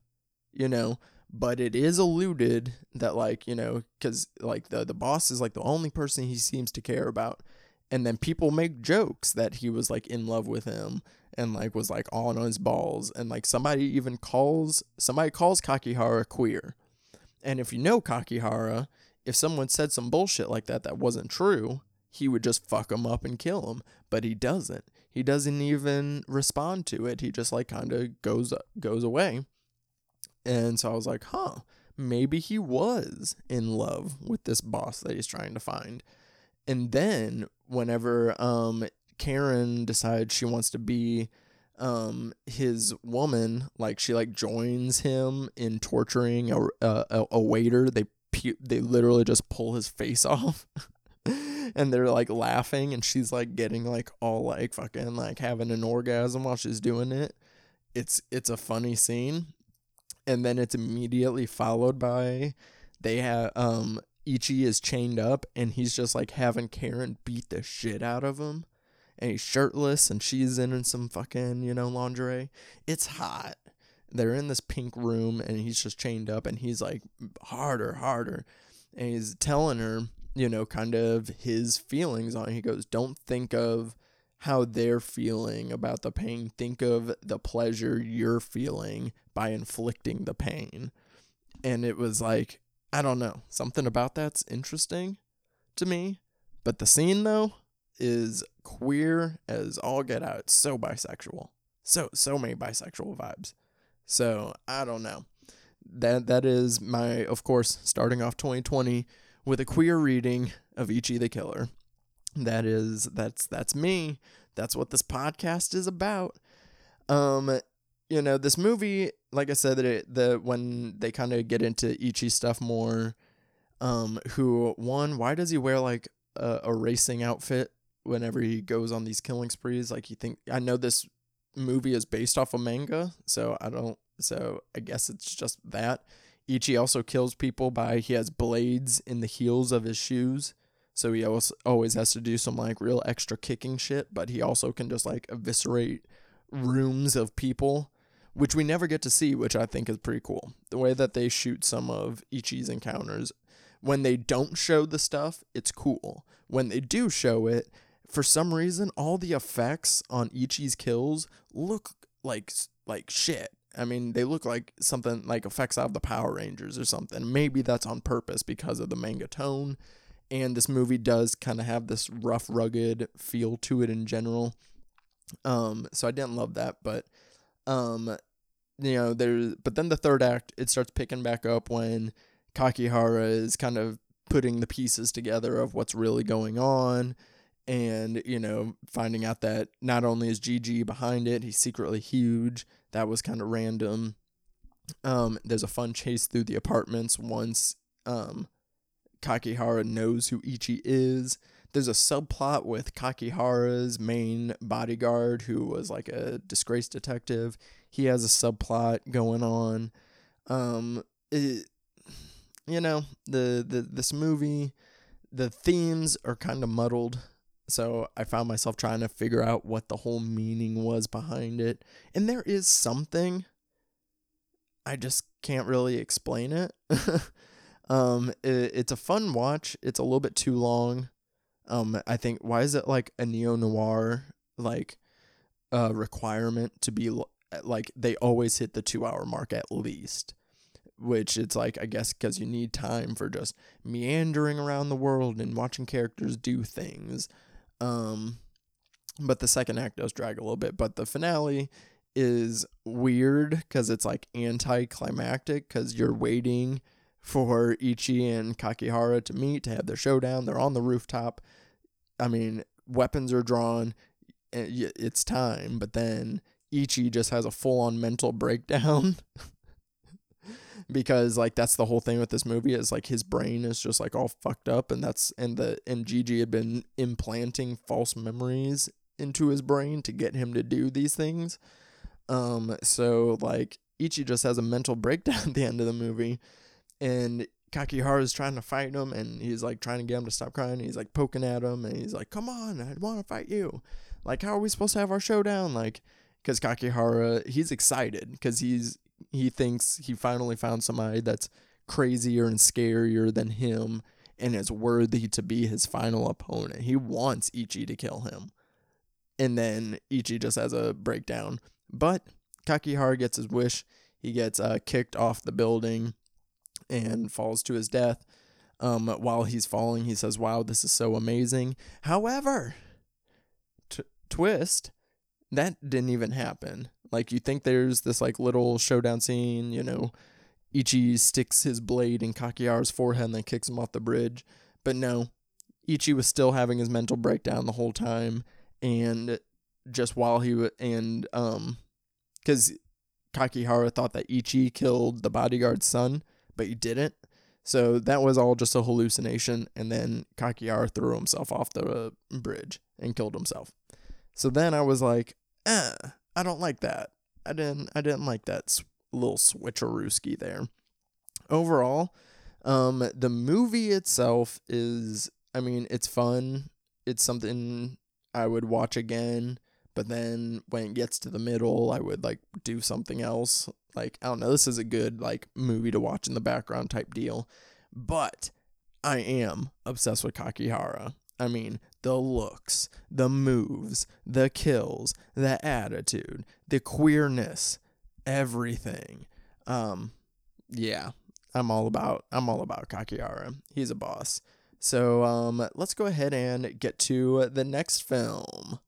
you know, but it is alluded that, like, you know, because, like, the boss is, like, the only person he seems to care about. And then people make jokes that he was, like, in love with him and, like, was, like, all on his balls. And, like, somebody calls Kakihara queer. And if you know Kakihara, if someone said some bullshit like that wasn't true, he would just fuck them up and kill them. But he doesn't. He doesn't even respond to it. He just like kind of goes away. And so I was like, huh, maybe he was in love with this boss that he's trying to find. And then whenever Karen decides she wants to be his woman, like she like joins him in torturing a waiter. They literally just pull his face off and they're like laughing and she's like getting like all like fucking like having an orgasm while she's doing it. It's a funny scene. And then it's immediately followed by they have Ichi is chained up and he's just like having Karen beat the shit out of him, and he's shirtless and she's in some fucking, you know, lingerie. It's hot. They're in this pink room and he's just chained up and he's like harder. And he's telling her, you know, kind of his feelings on it. He goes, don't think of how they're feeling about the pain. Think of the pleasure you're feeling by inflicting the pain. And it was like, I don't know, something about that's interesting to me. But the scene though is queer as all get out. It's so bisexual. So many bisexual vibes. So, I don't know. That is my, of course, starting off 2020 with a queer reading of Ichi the Killer. That's me. That's what this podcast is about. You know, this movie, like I said, when they kind of get into Ichi stuff more, why does he wear like a racing outfit whenever he goes on these killing sprees? Like I know this movie is based off a manga, so I guess it's just that. Ichi also kills people he has blades in the heels of his shoes, so he always has to do some like real extra kicking shit, but he also can just like eviscerate rooms of people, which we never get to see, which I think is pretty cool. The way that they shoot some of Ichi's encounters, when they don't show the stuff, it's cool. When they do show it, for some reason, all the effects on Ichi's kills look like shit. I mean, they look like something like effects out of the Power Rangers or something. Maybe that's on purpose because of the manga tone. And this movie does kind of have this rough, rugged feel to it in general. So I didn't love that, but, you know, but then the third act, it starts picking back up when Kakihara is kind of putting the pieces together of what's really going on. And, you know, finding out that not only is Gigi behind it, he's secretly huge. That was kind of random. There's a fun chase through the apartments once, Kakihara knows who Ichi is. There's a subplot with Kakihara's main bodyguard, who was like a disgraced detective. He has a subplot going on. You know, this movie, the themes are kind of muddled. So I found myself trying to figure out what the whole meaning was behind it. And there is something. I just can't really explain it. It's a fun watch. It's a little bit too long. I think, why is it like a neo-noir, like, requirement to be like, they always hit the 2-hour mark at least, which it's like, I guess, cause you need time for just meandering around the world and watching characters do things. But the second act does drag a little bit, but the finale is weird cause it's like anticlimactic cause you're waiting for Ichi and Kakihara to meet, to have their showdown. They're on the rooftop. I mean, weapons are drawn. It's time. But then Ichi just has a full-on mental breakdown. Because, like, that's the whole thing with this movie is, like, his brain is just, like, all fucked up. And Gigi had been implanting false memories into his brain to get him to do these things. So, like, Ichi just has a mental breakdown at the end of the movie. And Kakihara is trying to fight him, and he's, like, trying to get him to stop crying. He's, like, poking at him, and he's like, come on, I want to fight you. Like, how are we supposed to have our showdown? Like, because Kakihara, he's excited, because he thinks he finally found somebody that's crazier and scarier than him and is worthy to be his final opponent. He wants Ichi to kill him. And then Ichi just has a breakdown. But Kakihara gets his wish. He gets kicked off the building and falls to his death. While he's falling, he says, wow, this is so amazing. However, twist, that didn't even happen. Like, you think there's this, like, little showdown scene, you know, Ichi sticks his blade in Kakihara's forehead and then kicks him off the bridge. But no, Ichi was still having his mental breakdown the whole time, and just while he was, and, because Kakihara thought that Ichi killed the bodyguard's son, but he didn't. So that was all just a hallucination. And then Kakihara threw himself off the bridge and killed himself. So then I was like, I don't like that. I didn't like that little switcherooski there. Overall, the movie itself is, I mean, it's fun. It's something I would watch again. But then when it gets to the middle, I would, like, do something else. Like, I don't know, this is a good, like, movie to watch in the background type deal. But I am obsessed with Kakihara. I mean, the looks, the moves, the kills, the attitude, the queerness, everything. Yeah, I'm all about Kakihara. He's a boss. So, let's go ahead and get to the next film.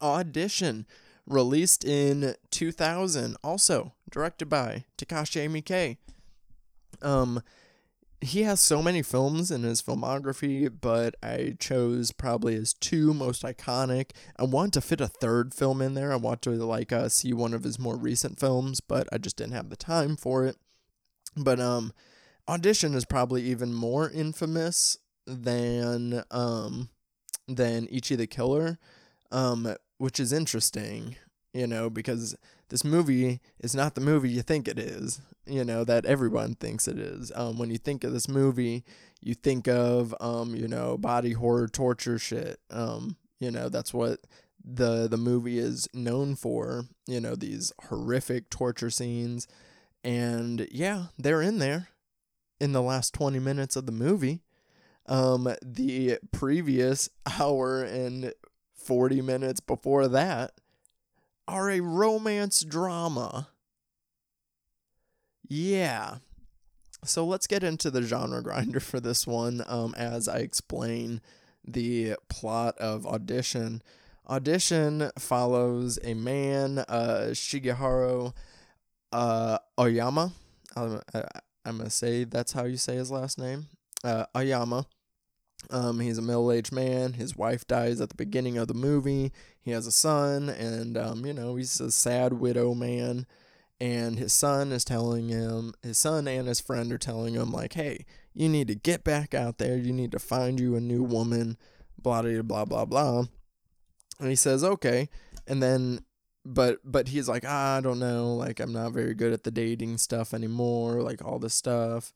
Audition, released in 2000, also directed by Takashi Miike. He has so many films in his filmography, but I chose probably his two most iconic. I want to fit a third film in there. I want to, like, see one of his more recent films, but I just didn't have the time for it. But Audition is probably even more infamous than Ichi the Killer, which is interesting, you know, because this movie is not the movie you think it is, you know, that everyone thinks it is. When you think of this movie, you think of, you know, body horror, torture shit. You know, that's what the movie is known for, you know, these horrific torture scenes. And yeah, they're in there in the last 20 minutes of the movie. The previous hour and 40 minutes before that are a romance drama. Yeah. So let's get into the genre grinder for this one, as I explain the plot of Audition. Audition follows a man, Shigeharu Aoyama. I'm going to say that's how you say his last name. Aoyama. He's a middle-aged man. His wife dies at the beginning of the movie. He has a son, and, you know, he's a sad widow man, and his son and his friend are telling him, like, hey, you need to get back out there. You need to find you a new woman, blah, blah, blah, blah, blah. And he says, okay. And then, but he's like, I don't know, like, I'm not very good at the dating stuff anymore, like, all this stuff.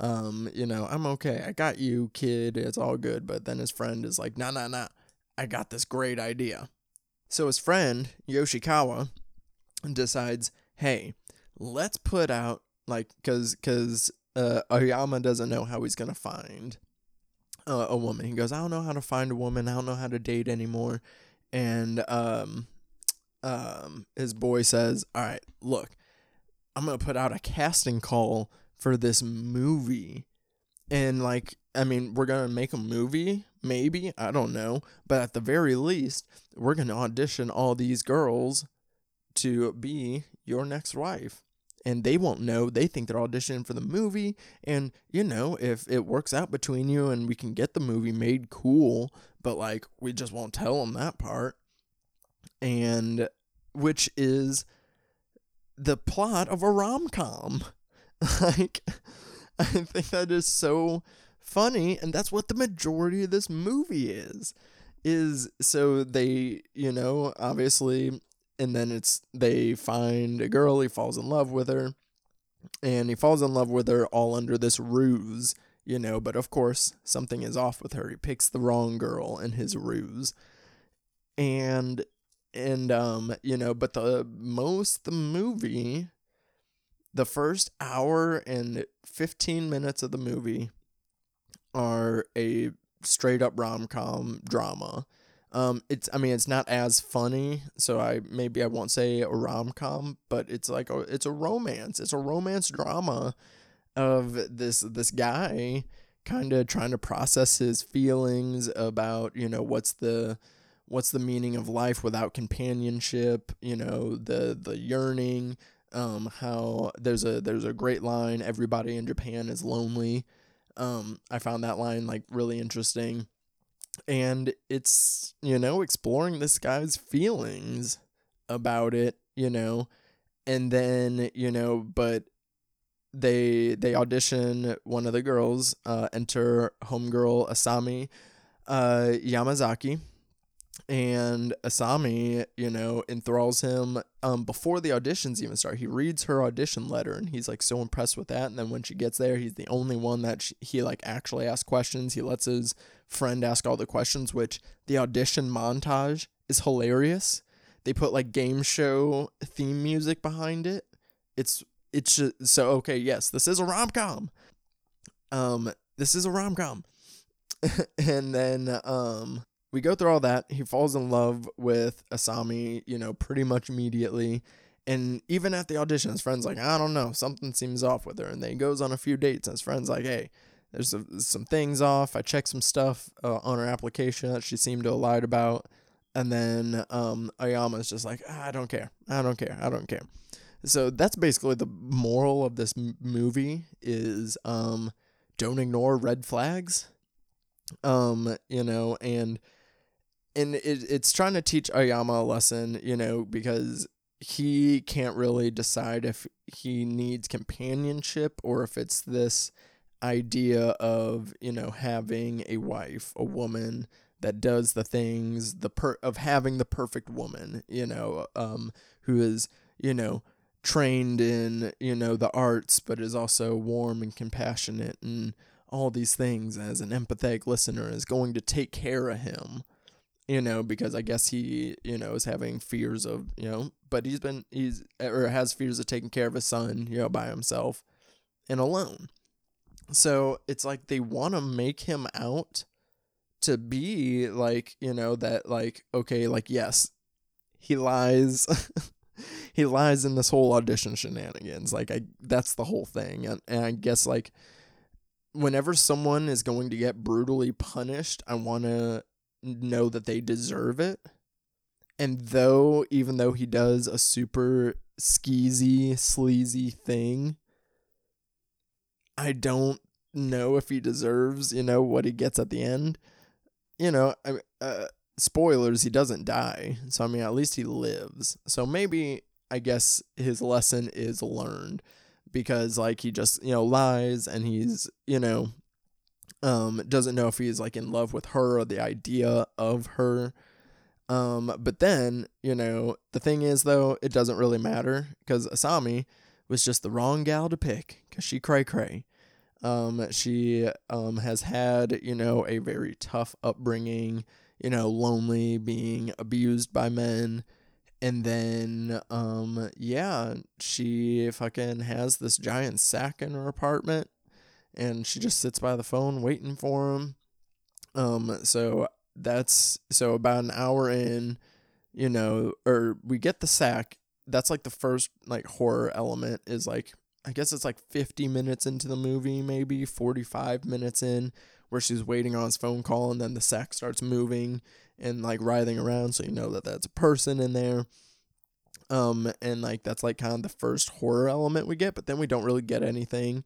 You know, I'm okay. I got you, kid. It's all good. But then his friend is like, nah. I got this great idea. So his friend, Yoshikawa, decides, hey, let's put out, like, cause Aoyama doesn't know how he's going to find a woman. He goes, I don't know how to find a woman. I don't know how to date anymore. And, his boy says, all right, look, I'm going to put out a casting call for this movie. And, like, I mean, we're going to make a movie, maybe, I don't know, but at the very least, we're going to audition all these girls to be your next wife. And they won't know. They think they're auditioning for the movie, and, you know, if it works out between you and we can get the movie made, cool, but, like, we just won't tell them that part. And which is the plot of a rom-com. Like, I think that is so funny, and that's what the majority of this movie is. So they, you know, obviously, and then they find a girl, he falls in love with her, and he falls in love with her all under this ruse, you know, but of course, something is off with her. He picks the wrong girl in his ruse, and you know, but the movie, the first hour and 15 minutes of the movie are a straight-up rom-com drama. It's not as funny, so I won't say a rom-com, but it's like it's a romance. It's a romance drama of this guy kind of trying to process his feelings about, you know, what's the meaning of life without companionship, you know, the yearning. How there's a great line, everybody in Japan is lonely. I found that line, like, really interesting, and it's, you know, exploring this guy's feelings about it, you know, and then, you know, but they audition one of the girls, enter homegirl Asami Yamazaki. And Asami, you know, enthralls him before the auditions even start. He reads her audition letter, and he's, like, so impressed with that. And then when she gets there, he's the only one that he, like, actually asks questions. He lets his friend ask all the questions, which the audition montage is hilarious. They put, like, game show theme music behind it. It's just, so, okay, yes, this is a rom-com. This is a rom-com. And then, we go through all that. He falls in love with Asami, you know, pretty much immediately. And even at the audition, his friend's like, I don't know, something seems off with her. And then he goes on a few dates, and his friend's like, hey, there's some things off. I checked some stuff on her application that she seemed to have lied about. And then Aoyama's just like, I don't care. So that's basically the moral of this movie is don't ignore red flags. You know, and it's trying to teach Aoyama a lesson, you know, because he can't really decide if he needs companionship or if it's this idea of, you know, having a wife, a woman that does the things, of having the perfect woman, you know, who is, you know, trained in, you know, the arts, but is also warm and compassionate and all these things as an empathetic listener is going to take care of him, you know, because I guess he, you know, is having fears of, you know, but has fears of taking care of his son, you know, by himself and alone. So it's like they want to make him out to be like, you know, that like, okay, like, yes, he lies. He lies in this whole audition shenanigans. Like, that's the whole thing. And I guess, like, whenever someone is going to get brutally punished, I want to know that they deserve it. And even though he does a super skeezy, sleazy thing, I don't know if he deserves, you know, what he gets at the end. You know, spoilers, he doesn't die. So, I mean, at least he lives. So maybe, I guess, his lesson is learned. Because, like, he just, you know, lies and he's, you know, doesn't know if he's, like, in love with her or the idea of her. But then, you know, the thing is, though, it doesn't really matter. Because Asami was just the wrong gal to pick. Because she cray-cray. She has had, you know, a very tough upbringing. You know, lonely, being abused by men. And then, yeah, she fucking has this giant sack in her apartment, and she just sits by the phone waiting for him. So about an hour in, you know, or we get the sack. That's like the first, like, horror element is like, I guess it's like 50 minutes into the movie, maybe 45 minutes in, where she's waiting on his phone call, and then the sack starts moving and, like, writhing around, so you know that that's a person in there. And, like, that's, like, kind of the first horror element we get, but then we don't really get anything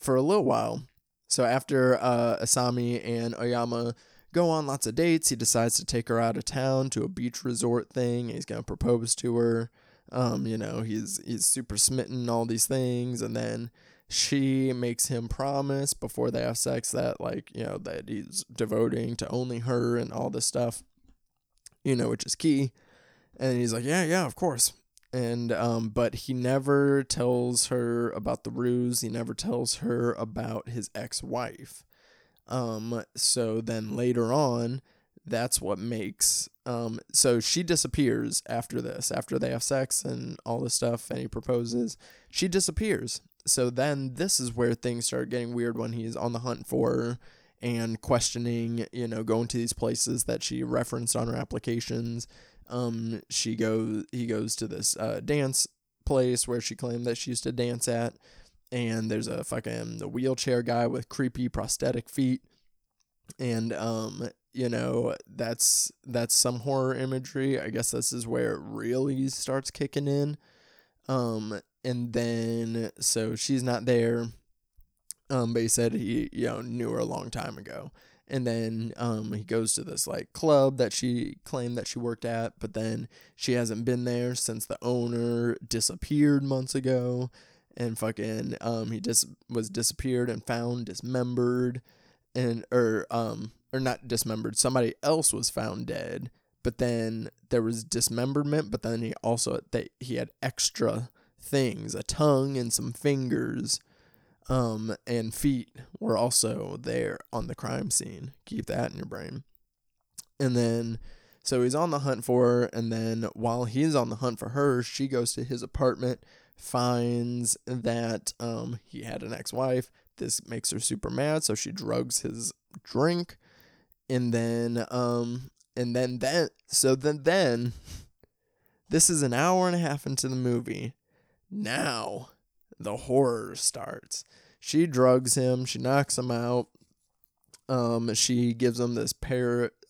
for a little while. So after Asami and Aoyama go on lots of dates, he decides to take her out of town to a beach resort thing, and he's going to propose to her. You know, he's super smitten, all these things, and then she makes him promise before they have sex that, like, you know, that he's devoting to only her and all this stuff, you know, which is key. And he's like, yeah, of course. And, but he never tells her about the ruse. He never tells her about his ex-wife. So then later on, that's what makes, so she disappears after this, after they have sex and all this stuff, and he proposes, she disappears. So then this is where things start getting weird when he's on the hunt for her and questioning, you know, going to these places that she referenced on her applications. He goes to this dance place where she claimed that she used to dance at. And there's a fucking wheelchair guy with creepy prosthetic feet. And, you know, that's some horror imagery. I guess this is where it really starts kicking in. And then, so she's not there, but he said he, you know, knew her a long time ago. And then, he goes to this, like, club that she claimed that she worked at, but then she hasn't been there since the owner disappeared months ago, and fucking, he was disappeared and found dismembered, and, or not dismembered, somebody else was found dead, but then there was dismemberment, but then he also, he had extra things, a tongue and some fingers, and feet were also there on the crime scene. Keep that in your brain. And then, so he's on the hunt for her, and then while he's on the hunt for her, she goes to his apartment, finds that, he had an ex-wife. This makes her super mad, so she drugs his drink, and then this is an hour and a half into the movie. Now, the horror starts. She drugs him. She knocks him out. She gives him this paralytic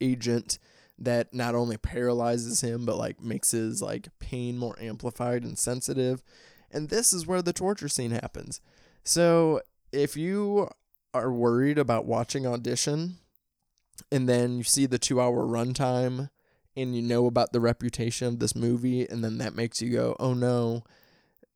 agent that not only paralyzes him, but, like, makes his, like, pain more amplified and sensitive. And this is where the torture scene happens. So if you are worried about watching Audition, and then you see the 2-hour runtime, and you know about the reputation of this movie, and then that makes you go, oh no,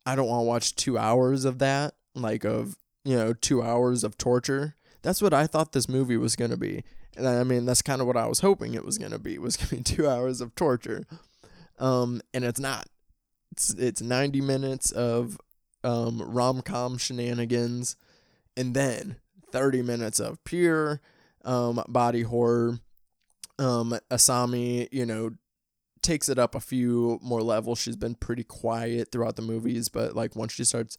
I don't want to watch 2 hours of that. like of, you know, 2 hours of torture. That's what I thought this movie was going to be. And I mean, that's kind of what I was hoping it was going to be, 2 hours of torture. And it's not. It's 90 minutes of rom-com shenanigans and then 30 minutes of pure body horror. Asami, you know, takes it up a few more levels. She's been pretty quiet throughout the movies, but like once she starts...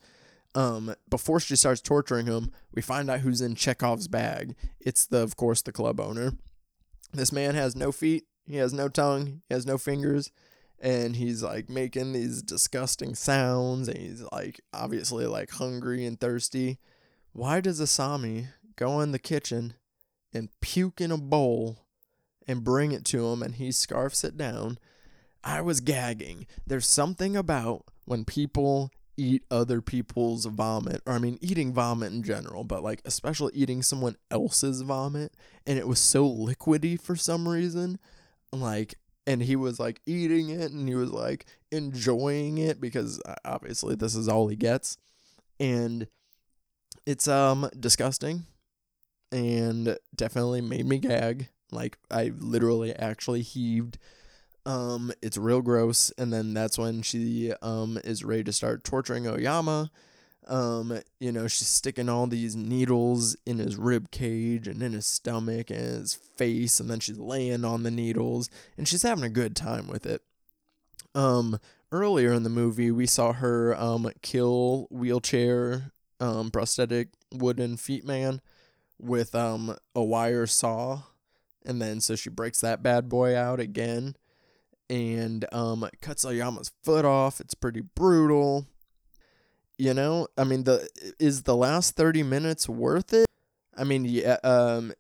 before she starts torturing him, we find out who's in Chekhov's bag. It's, of course, the club owner. This man has no feet, he has no tongue, he has no fingers, and he's, like, making these disgusting sounds, and he's, like, obviously, like, hungry and thirsty. Why does Asami go in the kitchen and puke in a bowl and bring it to him, and he scarfs it down? I was gagging. There's something about when people... eat other people's vomit, or I mean eating vomit in general, but like especially eating someone else's vomit, and it was so liquidy for some reason, like, and he was like eating it and he was like enjoying it because obviously this is all he gets, and it's disgusting and definitely made me gag. Like I literally actually heaved. It's real gross, and then that's when she, is ready to start torturing Aoyama. You know, she's sticking all these needles in his rib cage and in his stomach and his face, and then she's laying on the needles, and she's having a good time with it. Earlier in the movie, we saw her, kill wheelchair, prosthetic wooden feet man with, a wire saw, and then so she breaks that bad boy out again. And cuts Aoyama's foot off. It's pretty brutal. You know, I mean, is the last 30 minutes worth it? I mean, yeah.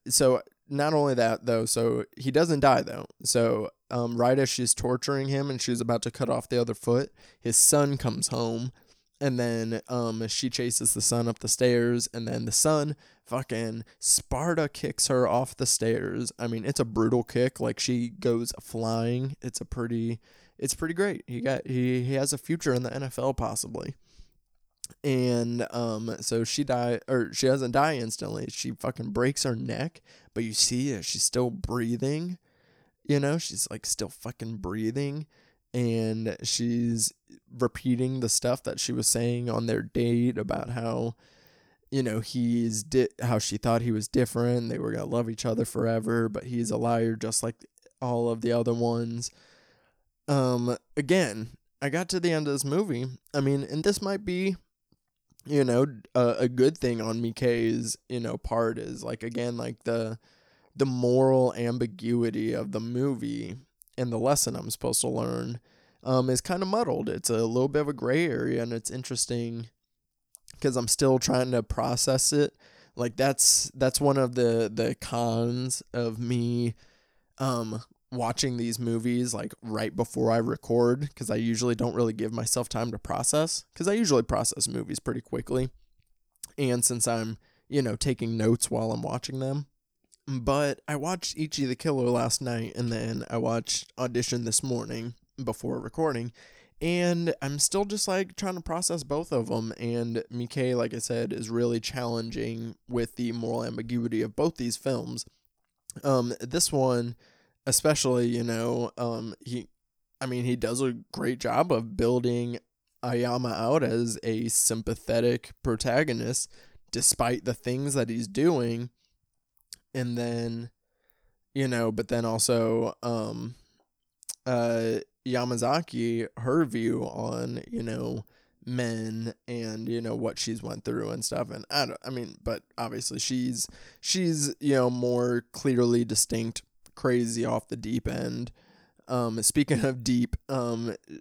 So not only that, though, so he doesn't die, though. So right as she's torturing him and she's about to cut off the other foot, his son comes home. And then she chases the son up the stairs. And then the son fucking Sparta kicks her off the stairs. I mean, it's a brutal kick. Like, she goes flying. It's pretty great. He has a future in the NFL, possibly. And so she doesn't die instantly. She fucking breaks her neck. But you see it. She's still breathing. You know, she's, like, still fucking breathing. And she's repeating the stuff that she was saying on their date about how, you know, how she thought he was different. They were going to love each other forever, but he's a liar just like all of the other ones. Again, I got to the end of this movie. I mean, and this might be, you know, a good thing on Miike's, you know, part is like, again, like the moral ambiguity of the movie. And the lesson I'm supposed to learn is kind of muddled. It's a little bit of a gray area, and it's interesting because I'm still trying to process it. Like that's one of the cons of me watching these movies like right before I record, because I usually don't really give myself time to process, because I usually process movies pretty quickly. And since I'm, you know, taking notes while I'm watching them. But I watched Ichi the Killer last night, and then I watched Audition this morning before recording, and I'm still just, like, trying to process both of them, and Miike, like I said, is really challenging with the moral ambiguity of both these films. This one, especially, you know, he does a great job of building Aoyama out as a sympathetic protagonist, despite the things that he's doing. And then, you know, but then also, Yamazaki, her view on, you know, men and, you know, what she's went through and stuff. And but obviously she's, you know, more clearly distinct, crazy off the deep end. Speaking of deep,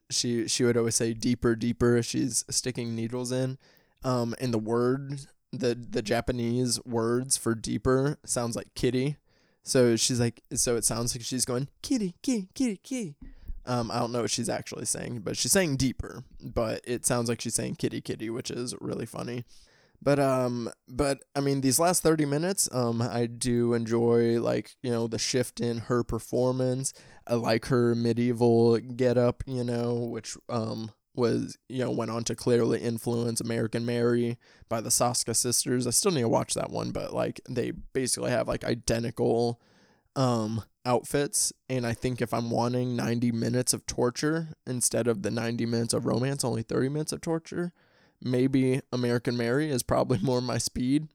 she would always say deeper, deeper. She's sticking needles in, and the word. The Japanese words for deeper sounds like kitty. So she's like, so it sounds like she's going kitty, kitty, kitty, kitty. I don't know what she's actually saying, but she's saying deeper, but it sounds like she's saying kitty, kitty, which is really funny. But I mean, these last 30 minutes, I do enjoy, like, you know, the shift in her performance. I like her medieval getup, you know, which, was, you know, went on to clearly influence American Mary by the Soska sisters. I still need to watch that one, but like they basically have like identical outfits, and I think if I'm wanting 90 minutes of torture instead of the 90 minutes of romance, only 30 minutes of torture, maybe American Mary is probably more my speed.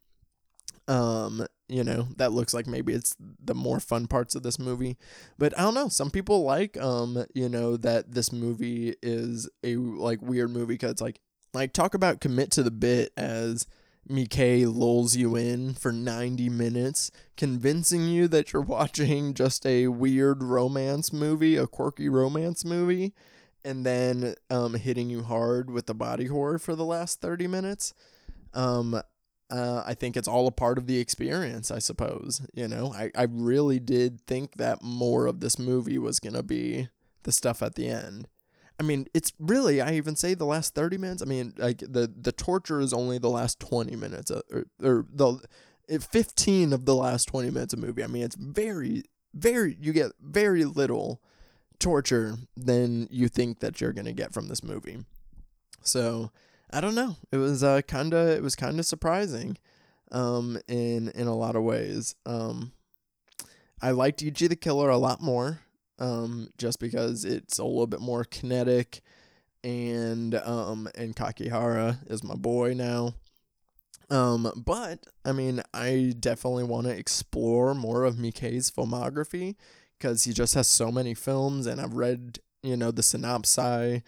You know, that looks like maybe it's the more fun parts of this movie, but I don't know. Some people like, you know, that this movie is a like weird movie because it's like talk about commit to the bit as Miike lulls you in for 90 minutes, convincing you that you're watching just a weird romance movie, a quirky romance movie, and then hitting you hard with the body horror for the last 30 minutes. I think it's all a part of the experience, I suppose. You know, I really did think that more of this movie was going to be the stuff at the end. I mean, it's really, I even say the last 30 minutes. I mean, like the torture is only the last 20 minutes or the 15 of the last 20 minutes of movie. I mean, it's very, very, you get very little torture than you think that you're going to get from this movie. So I don't know. It was kind of surprising, in a lot of ways. I liked Ichi the Killer a lot more, just because it's a little bit more kinetic, and Kakihara is my boy now. But I mean, I definitely want to explore more of Miike's filmography because he just has so many films, and I've read, you know, the synopsis.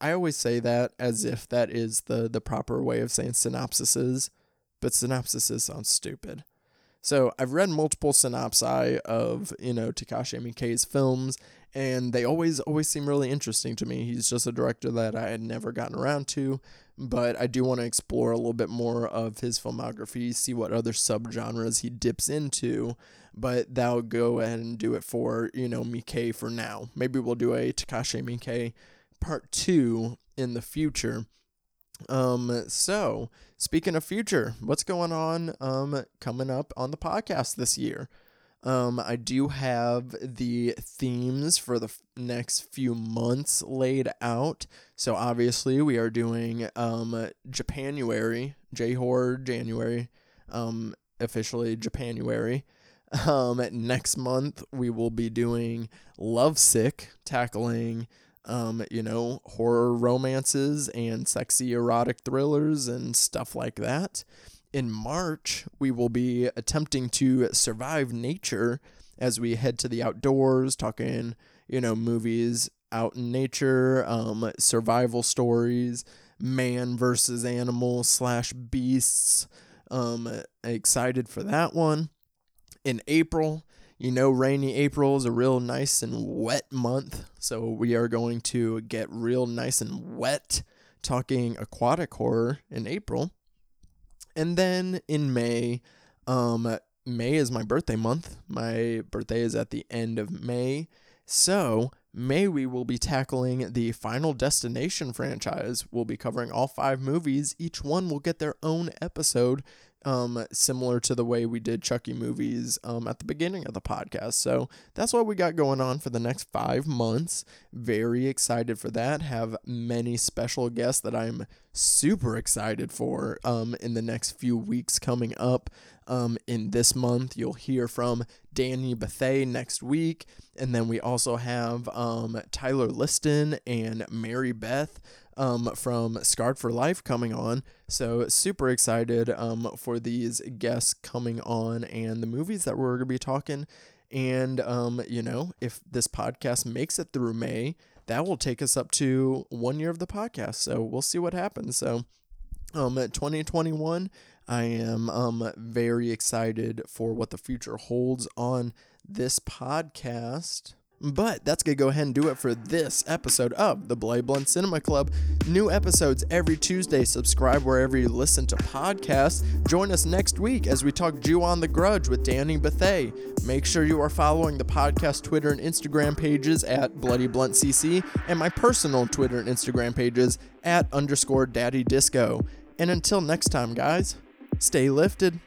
I always say that as if that is the proper way of saying synopsises, but synopsises sounds stupid. So I've read multiple synopsi of, you know, Takashi Miike's films, and they always seem really interesting to me. He's just a director that I had never gotten around to, but I do want to explore a little bit more of his filmography, see what other subgenres he dips into, but that'll go ahead and do it for, you know, Miike for now. Maybe we'll do a Takashi Miike part 2 in the future. So speaking of future, what's going on coming up on the podcast this year? I do have the themes for the next few months laid out. So obviously we are doing Japanuary, J-Horror January, officially Japanuary. Next month we will be doing Lovesick, tackling you know, horror romances and sexy erotic thrillers and stuff like that. In March, we will be attempting to survive nature as we head to the outdoors, talking, you know, movies out in nature, survival stories, man versus animal / beasts. Excited for that one. In April, you know, rainy April is a real nice and wet month, so we are going to get real nice and wet talking aquatic horror in April. And then in May, May is my birthday month. My birthday is at the end of May, so May we will be tackling the Final Destination franchise. We'll be covering all 5 movies. Each one will get their own episode, similar to the way we did Chucky movies at the beginning of the podcast. So that's what we got going on for the next 5 months. Very excited for that. Have many special guests that I'm super excited for in the next few weeks coming up. In this month, you'll hear from Danny Bethay next week, and then we also have Tyler Liston and Mary Beth from Scarred for Life coming on. So super excited for these guests coming on and the movies that we're going to be talking. And, you know, if this podcast makes it through May, that will take us up to 1 year of the podcast. So we'll see what happens. So 2021, I am very excited for what the future holds on this podcast. But that's going to go ahead and do it for this episode of the Bloody Blunt Cinema Club. New episodes every Tuesday. Subscribe wherever you listen to podcasts. Join us next week as we talk Ju-On the Grudge with Danny Bethay. Make sure you are following the podcast Twitter and Instagram pages at Bloody Blunt CC and my personal Twitter and Instagram pages at _Daddy Disco. And until next time, guys, stay lifted.